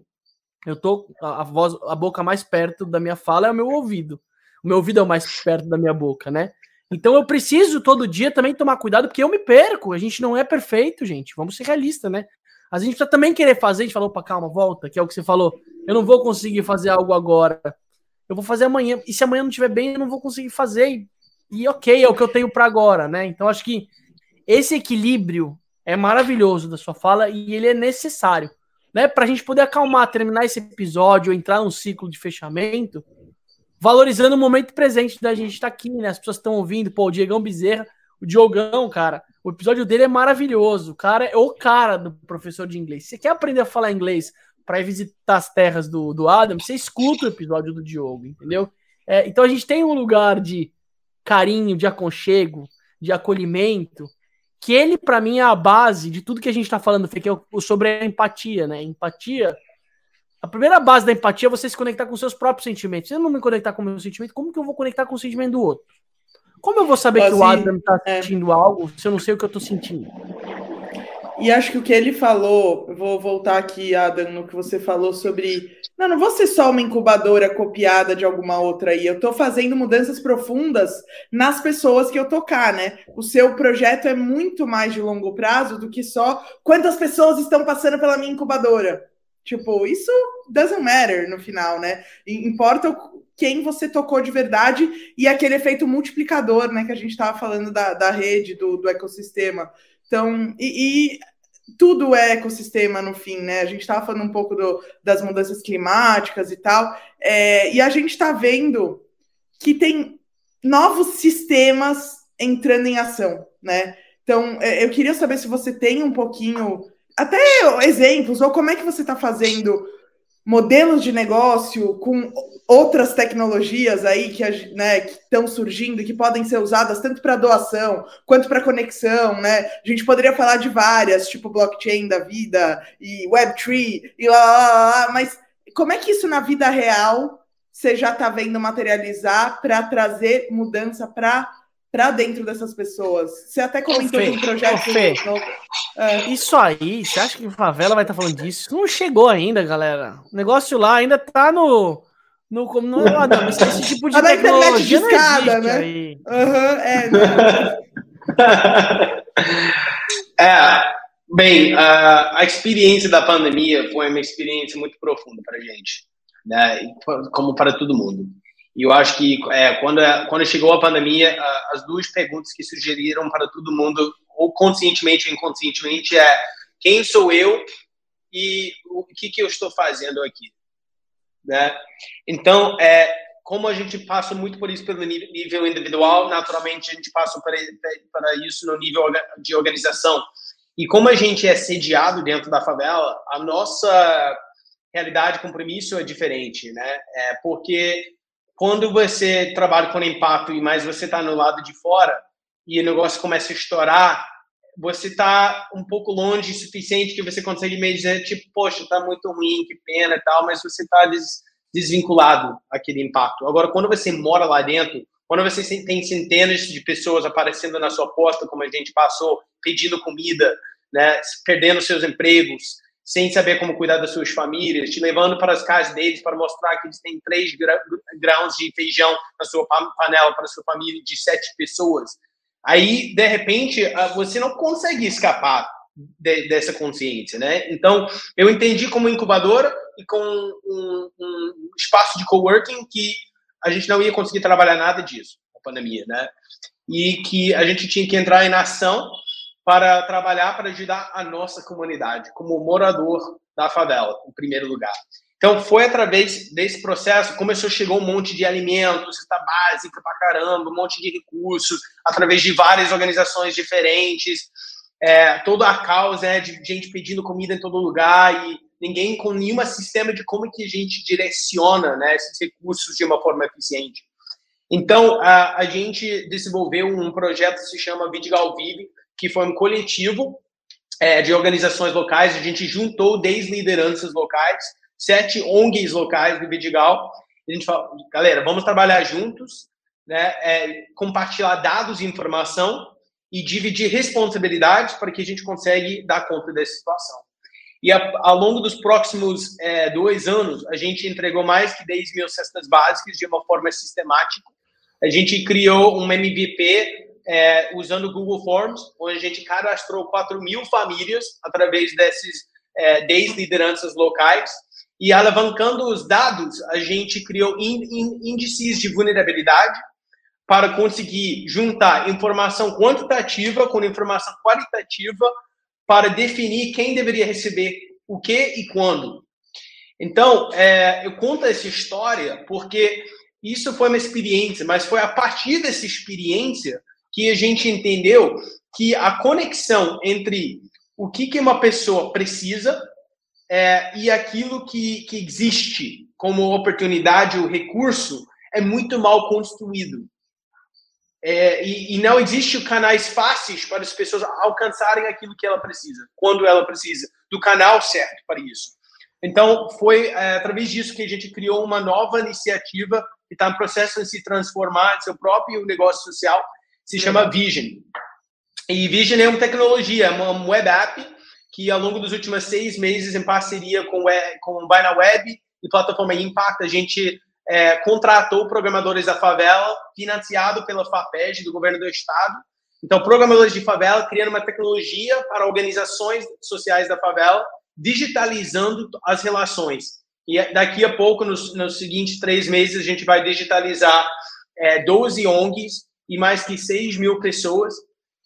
Eu tô a, a voz, a boca mais perto da minha fala é o meu ouvido. O meu ouvido é o mais perto da minha boca, né? Então eu preciso todo dia também tomar cuidado, porque eu me perco. A gente não é perfeito, gente. Vamos ser realistas, né? A gente precisa também querer fazer. A gente fala, opa, calma, volta, que é o que você falou. Eu não vou conseguir fazer algo agora. Eu vou fazer amanhã. E se amanhã não estiver bem, eu não vou conseguir fazer. E, e ok, é o que eu tenho para agora, né? Então acho que esse equilíbrio é maravilhoso da sua fala e ele é necessário. Né, para a gente poder acalmar, terminar esse episódio, entrar num ciclo de fechamento, valorizando o momento presente da gente estar aqui, né? As pessoas estão ouvindo, pô, o Diegão Bezerra, o Diogão, cara, o episódio dele é maravilhoso, o cara é o cara do professor de inglês. Se você quer aprender a falar inglês para ir visitar as terras do, do Adam, você escuta o episódio do Diogo, entendeu? É, então a gente tem um lugar de carinho, de aconchego, de acolhimento, que ele, para mim, é a base de tudo que a gente está falando, que é sobre a empatia, né? Empatia, a primeira base da empatia é você se conectar com seus próprios sentimentos. Se eu não me conectar com o meu sentimento, como que eu vou conectar com o sentimento do outro? Como eu vou saber assim, que o Adam está sentindo é... algo se eu não sei o que eu estou sentindo? E acho que o que ele falou, eu vou voltar aqui, Adam, no que você falou sobre... Não, não vou ser só uma incubadora copiada de alguma outra aí. Eu estou fazendo mudanças profundas nas pessoas que eu tocar, né? O seu projeto é muito mais de longo prazo do que só quantas pessoas estão passando pela minha incubadora. Tipo, isso doesn't matter no final, né? Importa quem você tocou de verdade e aquele efeito multiplicador, né? Que a gente estava falando da, da rede, do, do ecossistema. Então, e, e tudo é ecossistema no fim, né? A gente estava falando um pouco do, das mudanças climáticas e tal, é, e a gente está vendo que tem novos sistemas entrando em ação, né? Então, é, eu queria saber se você tem um pouquinho, até exemplos, ou como é que você está fazendo modelos de negócio com outras tecnologias aí que, né, que estão surgindo e que podem ser usadas tanto para doação quanto para conexão, né? A gente poderia falar de várias, tipo blockchain da vida e web três e lá, lá, lá, mas como é que isso na vida real você já está vendo materializar para trazer mudança para para dentro dessas pessoas? Você até comentou de um projeto... Fê, é. Isso aí, você acha que o Favela vai estar tá falando disso? Não chegou ainda, galera. O negócio lá ainda tá no... no, no, no Adam, mas esse tipo de a tecnologia não escada, né? Aí. Uhum, é, né? é, bem, a, a experiência da pandemia foi uma experiência muito profunda pra gente, né? Como para todo mundo. E eu acho que é, quando, quando chegou a pandemia, as duas perguntas que sugeriram para todo mundo, ou conscientemente ou inconscientemente, é quem sou eu e o que, que eu estou fazendo aqui? né? Então, é, como a gente passa muito por isso pelo nível individual, naturalmente a gente passa para isso no nível de organização. E como a gente é sediado dentro da favela, a nossa realidade, compromisso é diferente, né? É porque quando você trabalha com impacto e mais você está no lado de fora e o negócio começa a estourar, você está um pouco longe o suficiente que você consegue meio dizer, tipo, poxa, está muito ruim, que pena e tal, mas você está des, desvinculado daquele impacto. Agora, quando você mora lá dentro, quando você tem centenas de pessoas aparecendo na sua porta, como a gente passou, pedindo comida, né, perdendo seus empregos, sem saber como cuidar das suas famílias, te levando para as casas deles para mostrar que eles têm três grãos de feijão na sua panela para a sua família de sete pessoas. Aí, de repente, você não consegue escapar de, dessa consciência, né? Então, eu entendi como incubadora e com um, um espaço de coworking que a gente não ia conseguir trabalhar nada disso na pandemia, né? E que a gente tinha que entrar em ação para trabalhar, para ajudar a nossa comunidade, como morador da favela, em primeiro lugar. Então, foi através desse processo, começou, chegou um monte de alimentos, cesta básica pra caramba, um monte de recursos, através de várias organizações diferentes, é, toda a causa é de gente pedindo comida em todo lugar, e ninguém com nenhum sistema de como que a gente direciona, né, esses recursos de uma forma eficiente. Então, a, a gente desenvolveu um projeto que se chama Vidigal Vive, que foi um coletivo é, de organizações locais. A gente juntou dez lideranças locais, sete O N Gs locais do Vidigal. A gente falou, galera, vamos trabalhar juntos, né, é, compartilhar dados e informação e dividir responsabilidades para que a gente consiga dar conta dessa situação. E a, ao longo dos próximos é, dois anos, a gente entregou mais que dez mil cestas básicas de uma forma sistemática. A gente criou um M V P É, usando o Google Forms, onde a gente cadastrou quatro mil famílias através desses é, dez lideranças locais, e alavancando os dados, a gente criou índices de vulnerabilidade para conseguir juntar informação quantitativa com informação qualitativa para definir quem deveria receber o que e quando. Então, é, eu conto essa história porque isso foi uma experiência, mas foi a partir dessa experiência que a gente entendeu que a conexão entre o que, que uma pessoa precisa é, e aquilo que, que existe como oportunidade ou recurso é muito mal construído. É, e, e não existem canais fáceis para as pessoas alcançarem aquilo que ela precisa, quando ela precisa, do canal certo para isso. Então, foi é, através disso que a gente criou uma nova iniciativa que está no processo de se transformar em seu próprio negócio social, se chama Vision. E Vision é uma tecnologia, uma web app, que ao longo dos últimos seis meses, em parceria com o Buy na Web e plataforma Impact, a gente é, contratou programadores da favela, financiado pela FAPEG, do governo do estado. Então, programadores de favela, criando uma tecnologia para organizações sociais da favela, digitalizando as relações. E daqui a pouco, nos, nos seguintes três meses, a gente vai digitalizar é, doze O N Gs, e mais que seis mil pessoas,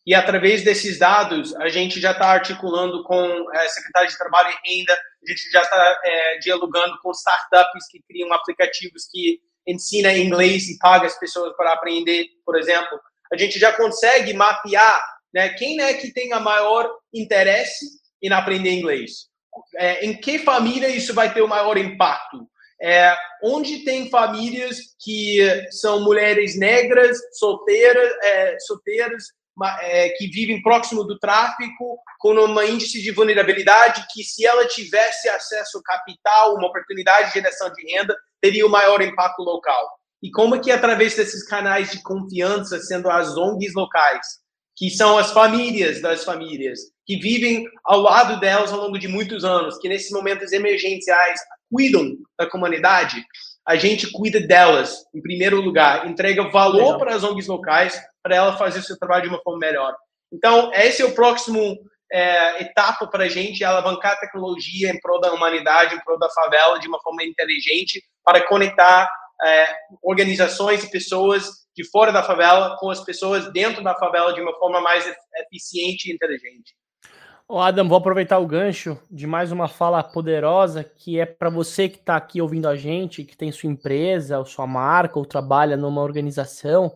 e através desses dados, a gente já está articulando com a Secretaria de Trabalho e Renda, a gente já está é, dialogando com startups que criam aplicativos que ensinam inglês e pagam as pessoas para aprender, por exemplo. A gente já consegue mapear, né, quem é que tem a maior interesse em aprender inglês, é, em que família isso vai ter o maior impacto. É, onde tem famílias que são mulheres negras, solteiras, é, solteiras é, que vivem próximo do tráfico, com um índice de vulnerabilidade que, se ela tivesse acesso a capital, uma oportunidade de geração de renda, teria um maior impacto local. E como é que, através desses canais de confiança, sendo as O N Gs locais, que são as famílias das famílias, que vivem ao lado delas ao longo de muitos anos, que nesses momentos emergenciais cuidam da comunidade, a gente cuida delas, em primeiro lugar, entrega valor para as O N Gs locais, para ela fazer o seu trabalho de uma forma melhor. Então, esse é o próximo é, etapa para a gente, alavancar a tecnologia em prol da humanidade, em prol da favela, de uma forma inteligente, para conectar é, organizações e pessoas de fora da favela com as pessoas dentro da favela de uma forma mais eficiente e inteligente. Ó, Adam, vou aproveitar o gancho de mais uma fala poderosa, que é para você que está aqui ouvindo a gente, que tem sua empresa, ou sua marca, ou trabalha numa organização,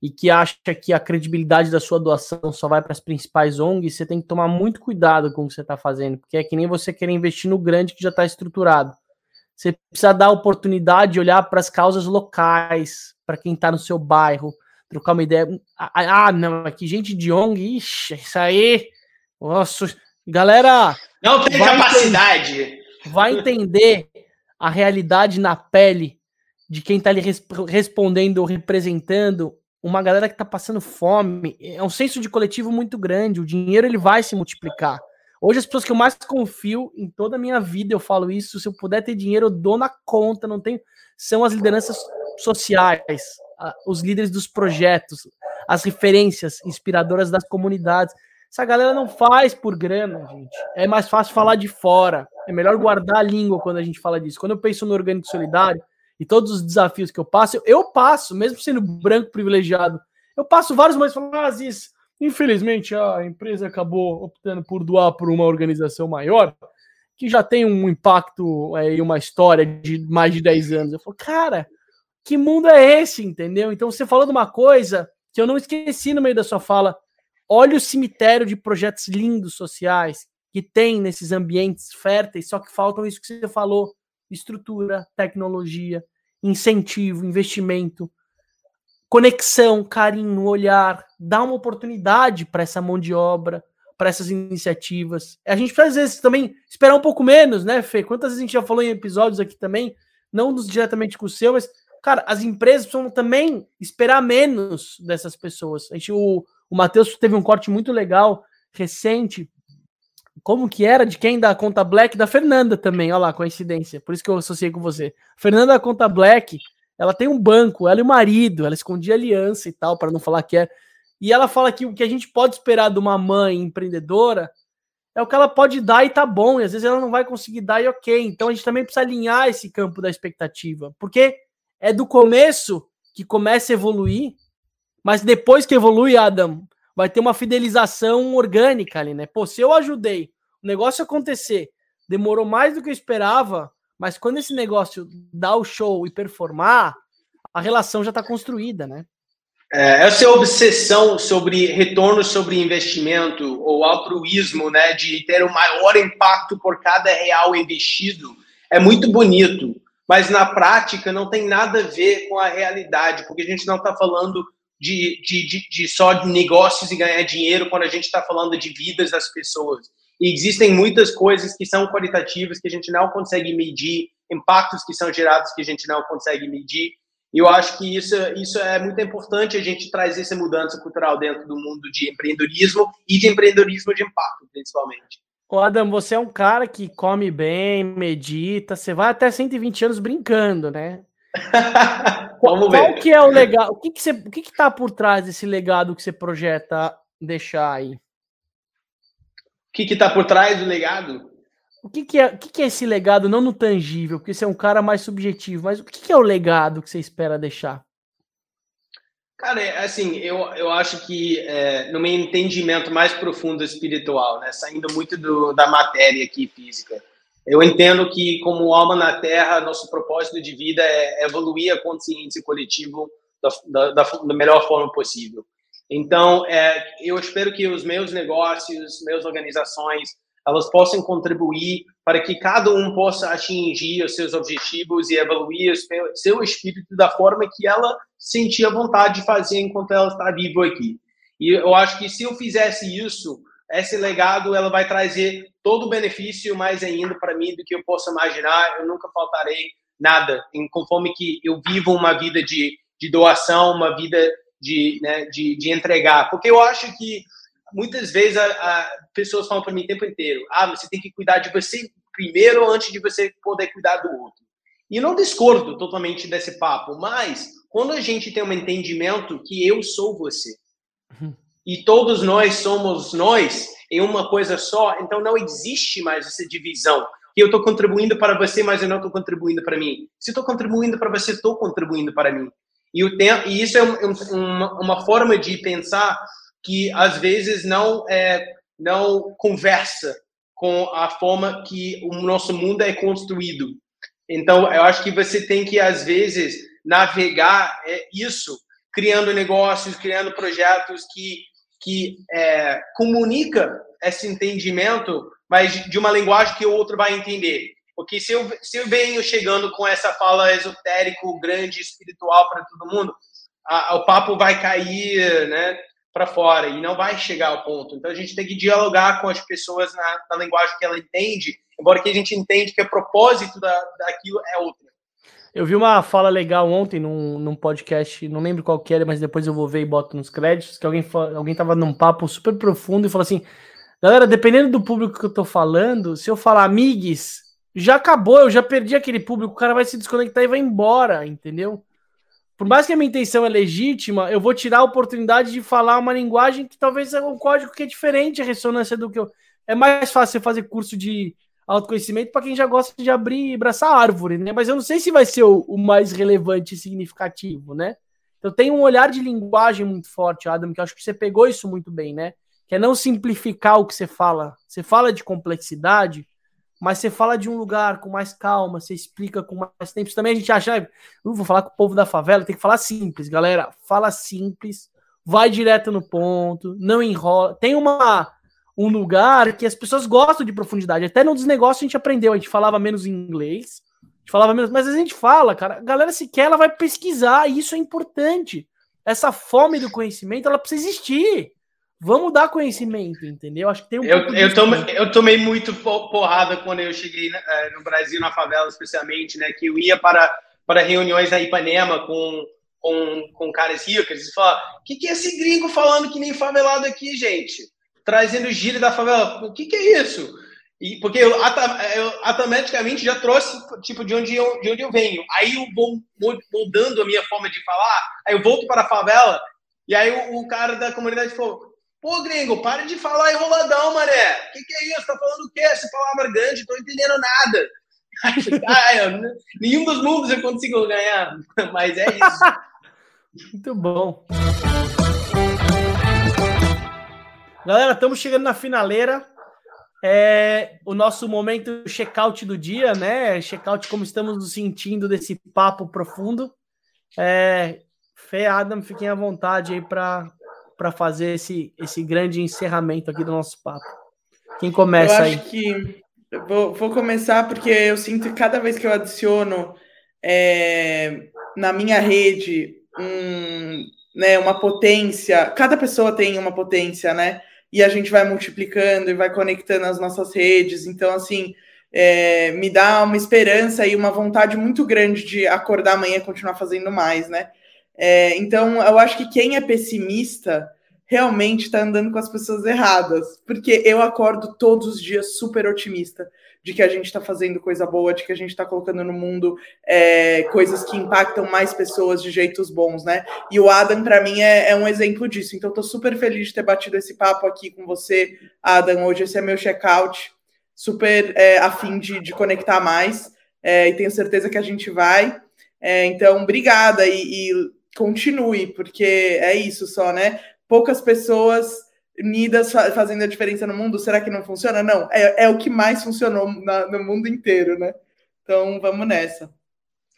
e que acha que a credibilidade da sua doação só vai para as principais O N Gs, você tem que tomar muito cuidado com o que você está fazendo, porque é que nem você querer investir no grande que já está estruturado. Você precisa dar a oportunidade de olhar para as causas locais, para quem está no seu bairro, trocar uma ideia. Ah, não, aqui gente de O N G, ixi, isso aí, nossa, galera... Não tem vai capacidade. Entender, vai entender a realidade na pele de quem está ali resp- respondendo ou representando uma galera que está passando fome. É um senso de coletivo muito grande, o dinheiro ele vai se multiplicar. Hoje as pessoas que eu mais confio em toda a minha vida, eu falo isso, se eu puder ter dinheiro, eu dou na conta, não tenho... São as lideranças sociais, os líderes dos projetos, as referências inspiradoras das comunidades. Essa galera não faz por grana, gente. É mais fácil falar de fora. É melhor guardar a língua quando a gente fala disso. Quando eu penso no Orgânico Solidário e todos os desafios que eu passo, eu passo, mesmo sendo branco privilegiado, eu passo vários momentos falando, ah, Aziz, infelizmente, a empresa acabou optando por doar por uma organização maior que já tem um impacto é, e uma história de mais de dez anos. Eu falo, cara, que mundo é esse, entendeu? Então, você falou de uma coisa que eu não esqueci no meio da sua fala. Olha o cemitério de projetos lindos sociais que tem nesses ambientes férteis, só que faltam isso que você falou, estrutura, tecnologia, incentivo, investimento, conexão, carinho, olhar, dar uma oportunidade para essa mão de obra, para essas iniciativas. A gente precisa, às vezes, também esperar um pouco menos, né, Fê? Quantas vezes a gente já falou em episódios aqui também, não diretamente com o seu, mas, cara, as empresas precisam também esperar menos dessas pessoas. A gente, o, o Matheus teve um corte muito legal, recente, como que era, de quem? Da Conta Black, da Fernanda também, olha lá, coincidência, por isso que eu associei com você. Fernanda da Conta Black, ela tem um banco, ela e o marido, ela escondia aliança e tal, para não falar que é. E ela fala que o que a gente pode esperar de uma mãe empreendedora é o que ela pode dar e tá bom, e às vezes ela não vai conseguir dar e ok. Então a gente também precisa alinhar esse campo da expectativa, porque é do começo que começa a evoluir, mas depois que evolui, Adam, vai ter uma fidelização orgânica ali, né? Pô, se eu ajudei o negócio acontecer, demorou mais do que eu esperava, mas quando esse negócio dá o show e performar, a relação já está construída, né? É, essa é a obsessão sobre retorno sobre investimento ou altruísmo, né, de ter o maior impacto por cada real investido, é muito bonito, mas na prática não tem nada a ver com a realidade, porque a gente não está falando de, de, de, de só de negócios e ganhar dinheiro quando a gente está falando de vidas das pessoas. E existem muitas coisas que são qualitativas, que a gente não consegue medir, impactos que são gerados que a gente não consegue medir. E eu acho que isso, isso é muito importante, a gente trazer essa mudança cultural dentro do mundo de empreendedorismo e de empreendedorismo de impacto, principalmente. Ô Adam, você é um cara que come bem, medita, você vai até cento e vinte anos brincando, né? Vamos ver. Qual que é o legado? O que que você, o que que tá por trás desse legado que você projeta deixar aí? O que que tá por trás do legado? O que que é, o que que é esse legado, não no tangível, porque você é um cara mais subjetivo, mas o que que é o legado que você espera deixar? Cara, assim, eu, eu acho que é, no meu entendimento mais profundo espiritual, né, saindo muito do, da matéria aqui física, eu entendo que como alma na Terra, nosso propósito de vida é evoluir a consciência coletiva da, da, da, da melhor forma possível. Então, é, eu espero que os meus negócios, minhas organizações, elas possam contribuir para que cada um possa atingir os seus objetivos e evoluir o seu espírito da forma que ela sentia vontade de fazer enquanto ela está viva aqui. E eu acho que se eu fizesse isso, esse legado ela vai trazer todo o benefício mais ainda para mim do que eu posso imaginar. Eu nunca faltarei nada, conforme que eu vivo uma vida de, de doação, uma vida... De, né, de, de entregar, porque eu acho que muitas vezes a, a pessoas falam para mim o tempo inteiro, ah, você tem que cuidar de você primeiro antes de você poder cuidar do outro. E eu não discordo totalmente desse papo, mas quando a gente tem um entendimento que eu sou você, uhum, e todos nós somos nós em uma coisa só, então não existe mais essa divisão, que eu estou contribuindo para você, mas eu não estou contribuindo para mim. Se eu estou contribuindo para você, estou contribuindo para mim. E, o tempo, e isso é um, um, uma forma de pensar que, às vezes, não é, não conversa com a forma que o nosso mundo é construído. Então, eu acho que você tem que, às vezes, navegar isso, criando negócios, criando projetos que, que é, comunica esse entendimento, mas de uma linguagem que o outro vai entender. Porque se eu, se eu venho chegando com essa fala esotérico, grande, espiritual para todo mundo, a, a, o papo vai cair, né, para fora e não vai chegar ao ponto. Então, a gente tem que dialogar com as pessoas na, na linguagem que ela entende, embora que a gente entende que o propósito da, daquilo é outro. Eu vi uma fala legal ontem num, num podcast, não lembro qual que era, mas depois eu vou ver e boto nos créditos, que alguém, alguém tava num papo super profundo e falou assim, galera, dependendo do público que eu tô falando, se eu falar amigues, já acabou, eu já perdi aquele público, o cara vai se desconectar e vai embora, entendeu? Por mais que a minha intenção é legítima, eu vou tirar a oportunidade de falar uma linguagem que talvez é um código que é diferente, a ressonância do que eu... É mais fácil você fazer curso de autoconhecimento para quem já gosta de abrir e abraçar árvore, né? Mas eu não sei se vai ser o, o mais relevante e significativo, né? Eu tenho um olhar de linguagem muito forte, Adam, que eu acho que você pegou isso muito bem, né? Que é não simplificar o que você fala. Você fala de complexidade, mas você fala de um lugar com mais calma, você explica com mais tempo. Isso também a gente acha, ah, eu vou falar com o povo da favela, tem que falar simples, galera. Fala simples, vai direto no ponto, não enrola. Tem uma... um lugar que as pessoas gostam de profundidade. Até no desNegocio a gente aprendeu, a gente falava menos em inglês, a gente falava menos, mas a gente fala, cara, a galera sequer ela vai pesquisar, e isso é importante. Essa fome do conhecimento, ela precisa existir. Vamos dar conhecimento, entendeu? Acho que tem um eu, eu, tomei, eu tomei muito porrada quando eu cheguei no Brasil, na favela especialmente, né, que eu ia para, para reuniões na Ipanema com, com, com caras ricos e falava, o que, que é esse gringo falando que nem favelado aqui, gente? Trazendo o gíria da favela. O que, que é isso? E, porque eu, eu automaticamente já trouxe tipo, de, onde eu, de onde eu venho. Aí eu vou mudando a minha forma de falar, aí eu volto para a favela, e aí o, o cara da comunidade falou, pô, gringo, para de falar enroladão, mané. O que, que é isso? Tá falando o quê? Essa palavra grande, não tô entendendo nada. Ai, eu, nenhum dos mundos eu consigo ganhar. Mas é isso. Muito bom. Galera, estamos chegando na finaleira, é o nosso momento check-out do dia, né? Check-out como estamos nos sentindo desse papo profundo. É, Fê, Adam, fiquem à vontade aí para fazer esse, esse grande encerramento aqui do nosso papo. Quem começa aí? Eu acho aí? que... Eu vou, vou começar porque eu sinto que cada vez que eu adiciono é, na minha rede um, né, uma potência... Cada pessoa tem uma potência, né? E a gente vai multiplicando e vai conectando as nossas redes. Então, assim, é, me dá uma esperança e uma vontade muito grande de acordar amanhã e continuar fazendo mais, né? É, então, eu acho que quem é pessimista realmente está andando com as pessoas erradas. Porque eu acordo todos os dias super otimista de que a gente está fazendo coisa boa, de que a gente está colocando no mundo é, coisas que impactam mais pessoas de jeitos bons, né? E o Adam, para mim, é, é um exemplo disso. Então, estou super feliz de ter batido esse papo aqui com você, Adam. Hoje esse é meu check-out, super é, a fim de, de conectar mais, é, e tenho certeza que a gente vai. É, então, obrigada e, e continue, porque é isso só, né? Poucas pessoas... unidas fazendo a diferença no mundo, será que não funciona? Não, é, é o que mais funcionou na, no mundo inteiro, né? Então, vamos nessa.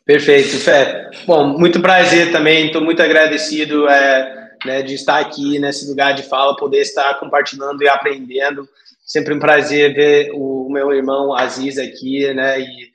Perfeito, Fé. Bom, muito prazer também, estou muito agradecido é, né, de estar aqui nesse lugar de fala, poder estar compartilhando e aprendendo. Sempre um prazer ver o, o meu irmão Aziz aqui, né? E,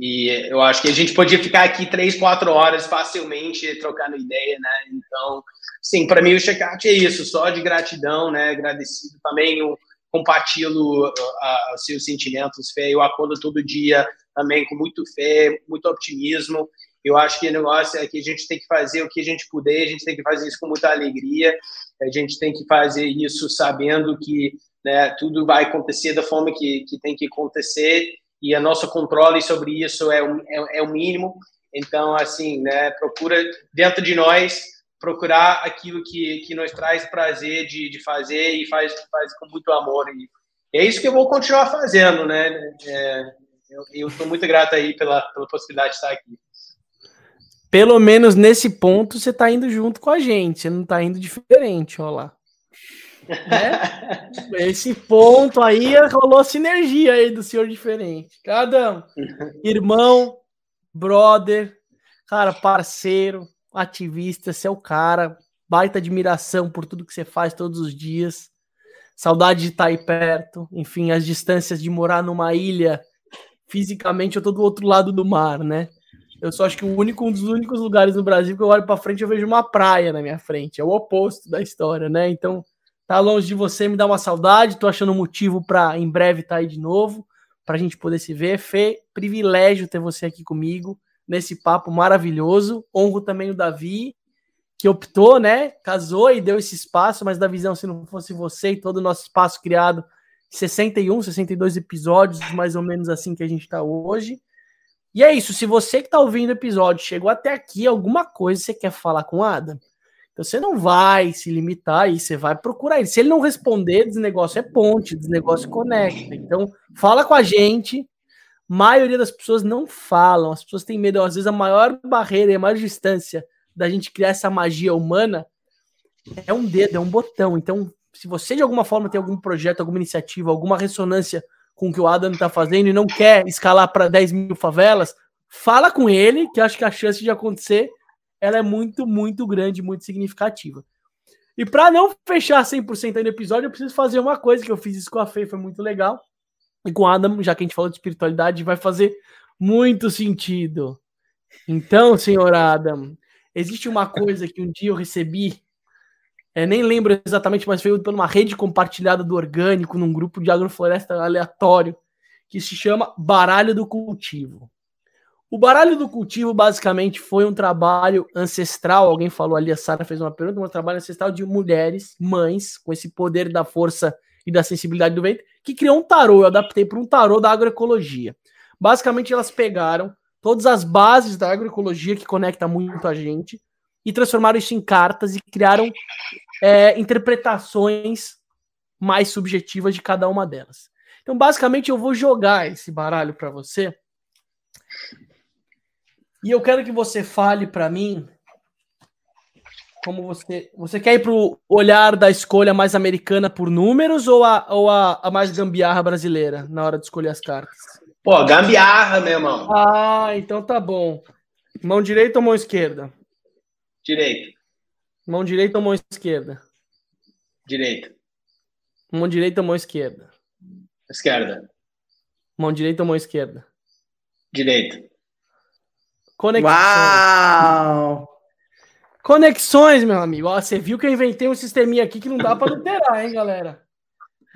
e eu acho que a gente podia ficar aqui três, quatro horas facilmente trocando ideia, né? Então... Sim, para mim o check-out é isso, só de gratidão, né? Agradecido também, eu compartilho os seus sentimentos, Fê. Eu acordo todo dia também com muito fé, muito optimismo. Eu acho que o negócio é que a gente tem que fazer o que a gente puder, a gente tem que fazer isso com muita alegria, a gente tem que fazer isso sabendo que, né, tudo vai acontecer da forma que, que tem que acontecer e o nosso controle sobre isso é o, é, é o mínimo. Então, assim, né, procura dentro de nós... procurar aquilo que, que nos traz prazer de, de fazer e faz, faz com muito amor. E é isso que eu vou continuar fazendo, né? É, eu estou muito grato aí pela, pela possibilidade de estar aqui. Pelo menos nesse ponto você está indo junto com a gente, você não está indo diferente, olha lá. Né? Esse ponto aí rolou sinergia aí do senhor diferente. Cada irmão, brother, cara, parceiro, ativista, você é o cara. Baita admiração por tudo que você faz todos os dias. Saudade de estar aí perto. Enfim, as distâncias de morar numa ilha. Fisicamente, eu tô do outro lado do mar, né? Eu só acho que o único, um dos únicos lugares no Brasil que eu olho pra frente, eu vejo uma praia na minha frente. É o oposto da história, né? Então, tá longe de você, me dá uma saudade. Tô achando um motivo pra, em breve, tá aí de novo, pra gente poder se ver. Fê, privilégio ter você aqui comigo, nesse papo maravilhoso. Honro também o Davi, que optou, né? Casou e deu esse espaço, mas da visão, se não fosse você e todo o nosso espaço criado, sessenta e um, sessenta e dois episódios, mais ou menos assim que a gente tá hoje. E é isso, se você que tá ouvindo o episódio chegou até aqui, alguma coisa você quer falar com o Adam, então você não vai se limitar aí, você vai procurar ele. Se ele não responder, desNegocio é ponte, desNegocio conecta. Então, fala com a gente. A maioria das pessoas não falam, as pessoas têm medo. Às vezes a maior barreira e a maior distância da gente criar essa magia humana é um dedo, é um botão. Então, se você de alguma forma tem algum projeto, alguma iniciativa, alguma ressonância com o que o Adam está fazendo e não quer escalar para dez mil favelas, fala com ele, que eu acho que a chance de acontecer ela é muito, muito grande, muito significativa. E para não fechar cem por cento aí no episódio, eu preciso fazer uma coisa, que eu fiz isso com a Fê, foi muito legal, e com o Adam, já que a gente falou de espiritualidade, vai fazer muito sentido. Então, senhor Adam, existe uma coisa que um dia eu recebi, É, nem lembro exatamente, mas veio por uma rede compartilhada do Orgânico, num grupo de agrofloresta aleatório, que se chama Baralho do Cultivo. O Baralho do Cultivo, basicamente, foi um trabalho ancestral, alguém falou ali, a Sara fez uma pergunta, um trabalho ancestral de mulheres, mães, com esse poder da força e da sensibilidade do ventre, que criou um tarô, eu adaptei para um tarô da agroecologia. Basicamente, elas pegaram todas as bases da agroecologia, que conecta muito a gente, e transformaram isso em cartas e criaram é, interpretações mais subjetivas de cada uma delas. Então, basicamente, eu vou jogar esse baralho para você e eu quero que você fale para mim como você... Você quer ir para o olhar da escolha mais americana por números ou, a, ou a, a mais gambiarra brasileira na hora de escolher as cartas? Pô, gambiarra, meu irmão. Ah, então tá bom. Mão direita ou mão esquerda? Direito. Mão direita ou mão esquerda? Direita. Mão direita ou mão esquerda? Esquerda. Mão direita ou mão esquerda? Direita. Conexões. Uau! Conexões, meu amigo. Ó, você viu que eu inventei um sisteminha aqui que não dá para alterar, hein, galera?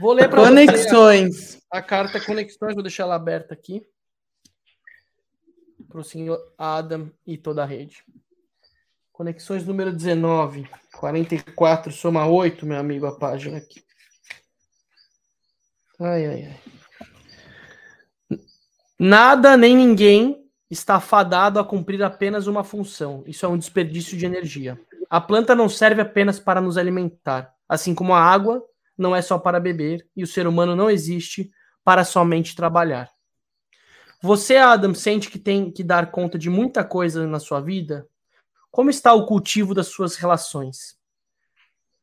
Vou ler para vocês. Conexões. A, a carta Conexões, vou deixar ela aberta aqui. Para o senhor Adam e toda a rede. Conexões número dezenove, quarenta e quatro, soma oito, meu amigo, a página aqui. Ai, ai, ai. Nada nem ninguém está fadado a cumprir apenas uma função. Isso é um desperdício de energia. A planta não serve apenas para nos alimentar, assim como a água não é só para beber e o ser humano não existe para somente trabalhar. Você, Adam, sente que tem que dar conta de muita coisa na sua vida? Como está o cultivo das suas relações?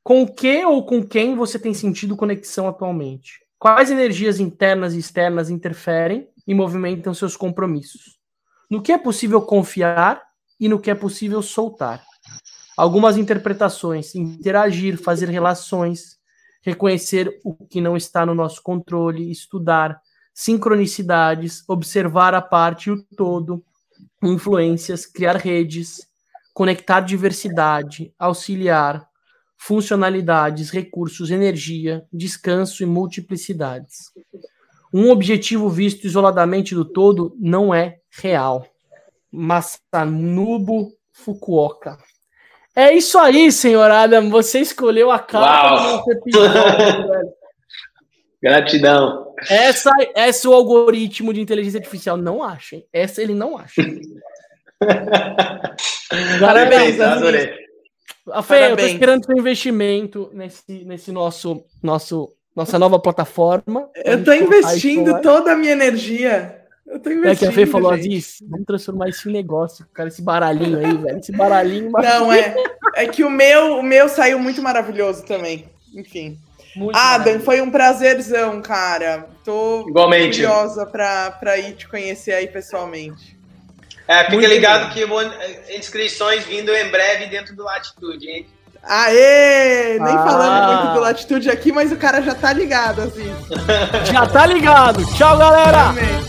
Com o que ou com quem você tem sentido conexão atualmente? Quais energias internas e externas interferem e movimentam seus compromissos? No que é possível confiar e no que é possível soltar? Algumas interpretações, interagir, fazer relações, reconhecer o que não está no nosso controle, estudar, sincronicidades, observar a parte e o todo, influências, criar redes, conectar diversidade, auxiliar, funcionalidades, recursos, energia, descanso e multiplicidades. Um objetivo visto isoladamente do todo não é real. Masanobu Fukuoka. É isso aí, senhor Adam. Você escolheu a carta do nosso episódio, velho. Gratidão. Essa, essa o algoritmo de inteligência artificial não acha, hein? Essa ele não acha. Parabéns, adorei. Fê, Parabéns. Eu tô esperando seu investimento nesse, nesse nosso, nosso nossa nova plataforma. Eu tô investindo toda a minha energia. Eu tô investindo. É que a Fê falou assim: vamos transformar esse negócio, cara, esse baralhinho aí, velho. Esse baralhinho. Não, é. É que o meu, o meu saiu muito maravilhoso também. Enfim. Muito Adam, maravilha. Foi um prazerzão, cara. Tô Igualmente. curiosa pra, pra ir te conhecer aí pessoalmente. É, fica Muito ligado bem. que inscrições vindo em breve dentro do Latitude, hein? Aê! Nem ah. falando muito do Latitude aqui, mas o cara já tá ligado, assim. Já tá ligado! Tchau, galera! Amém.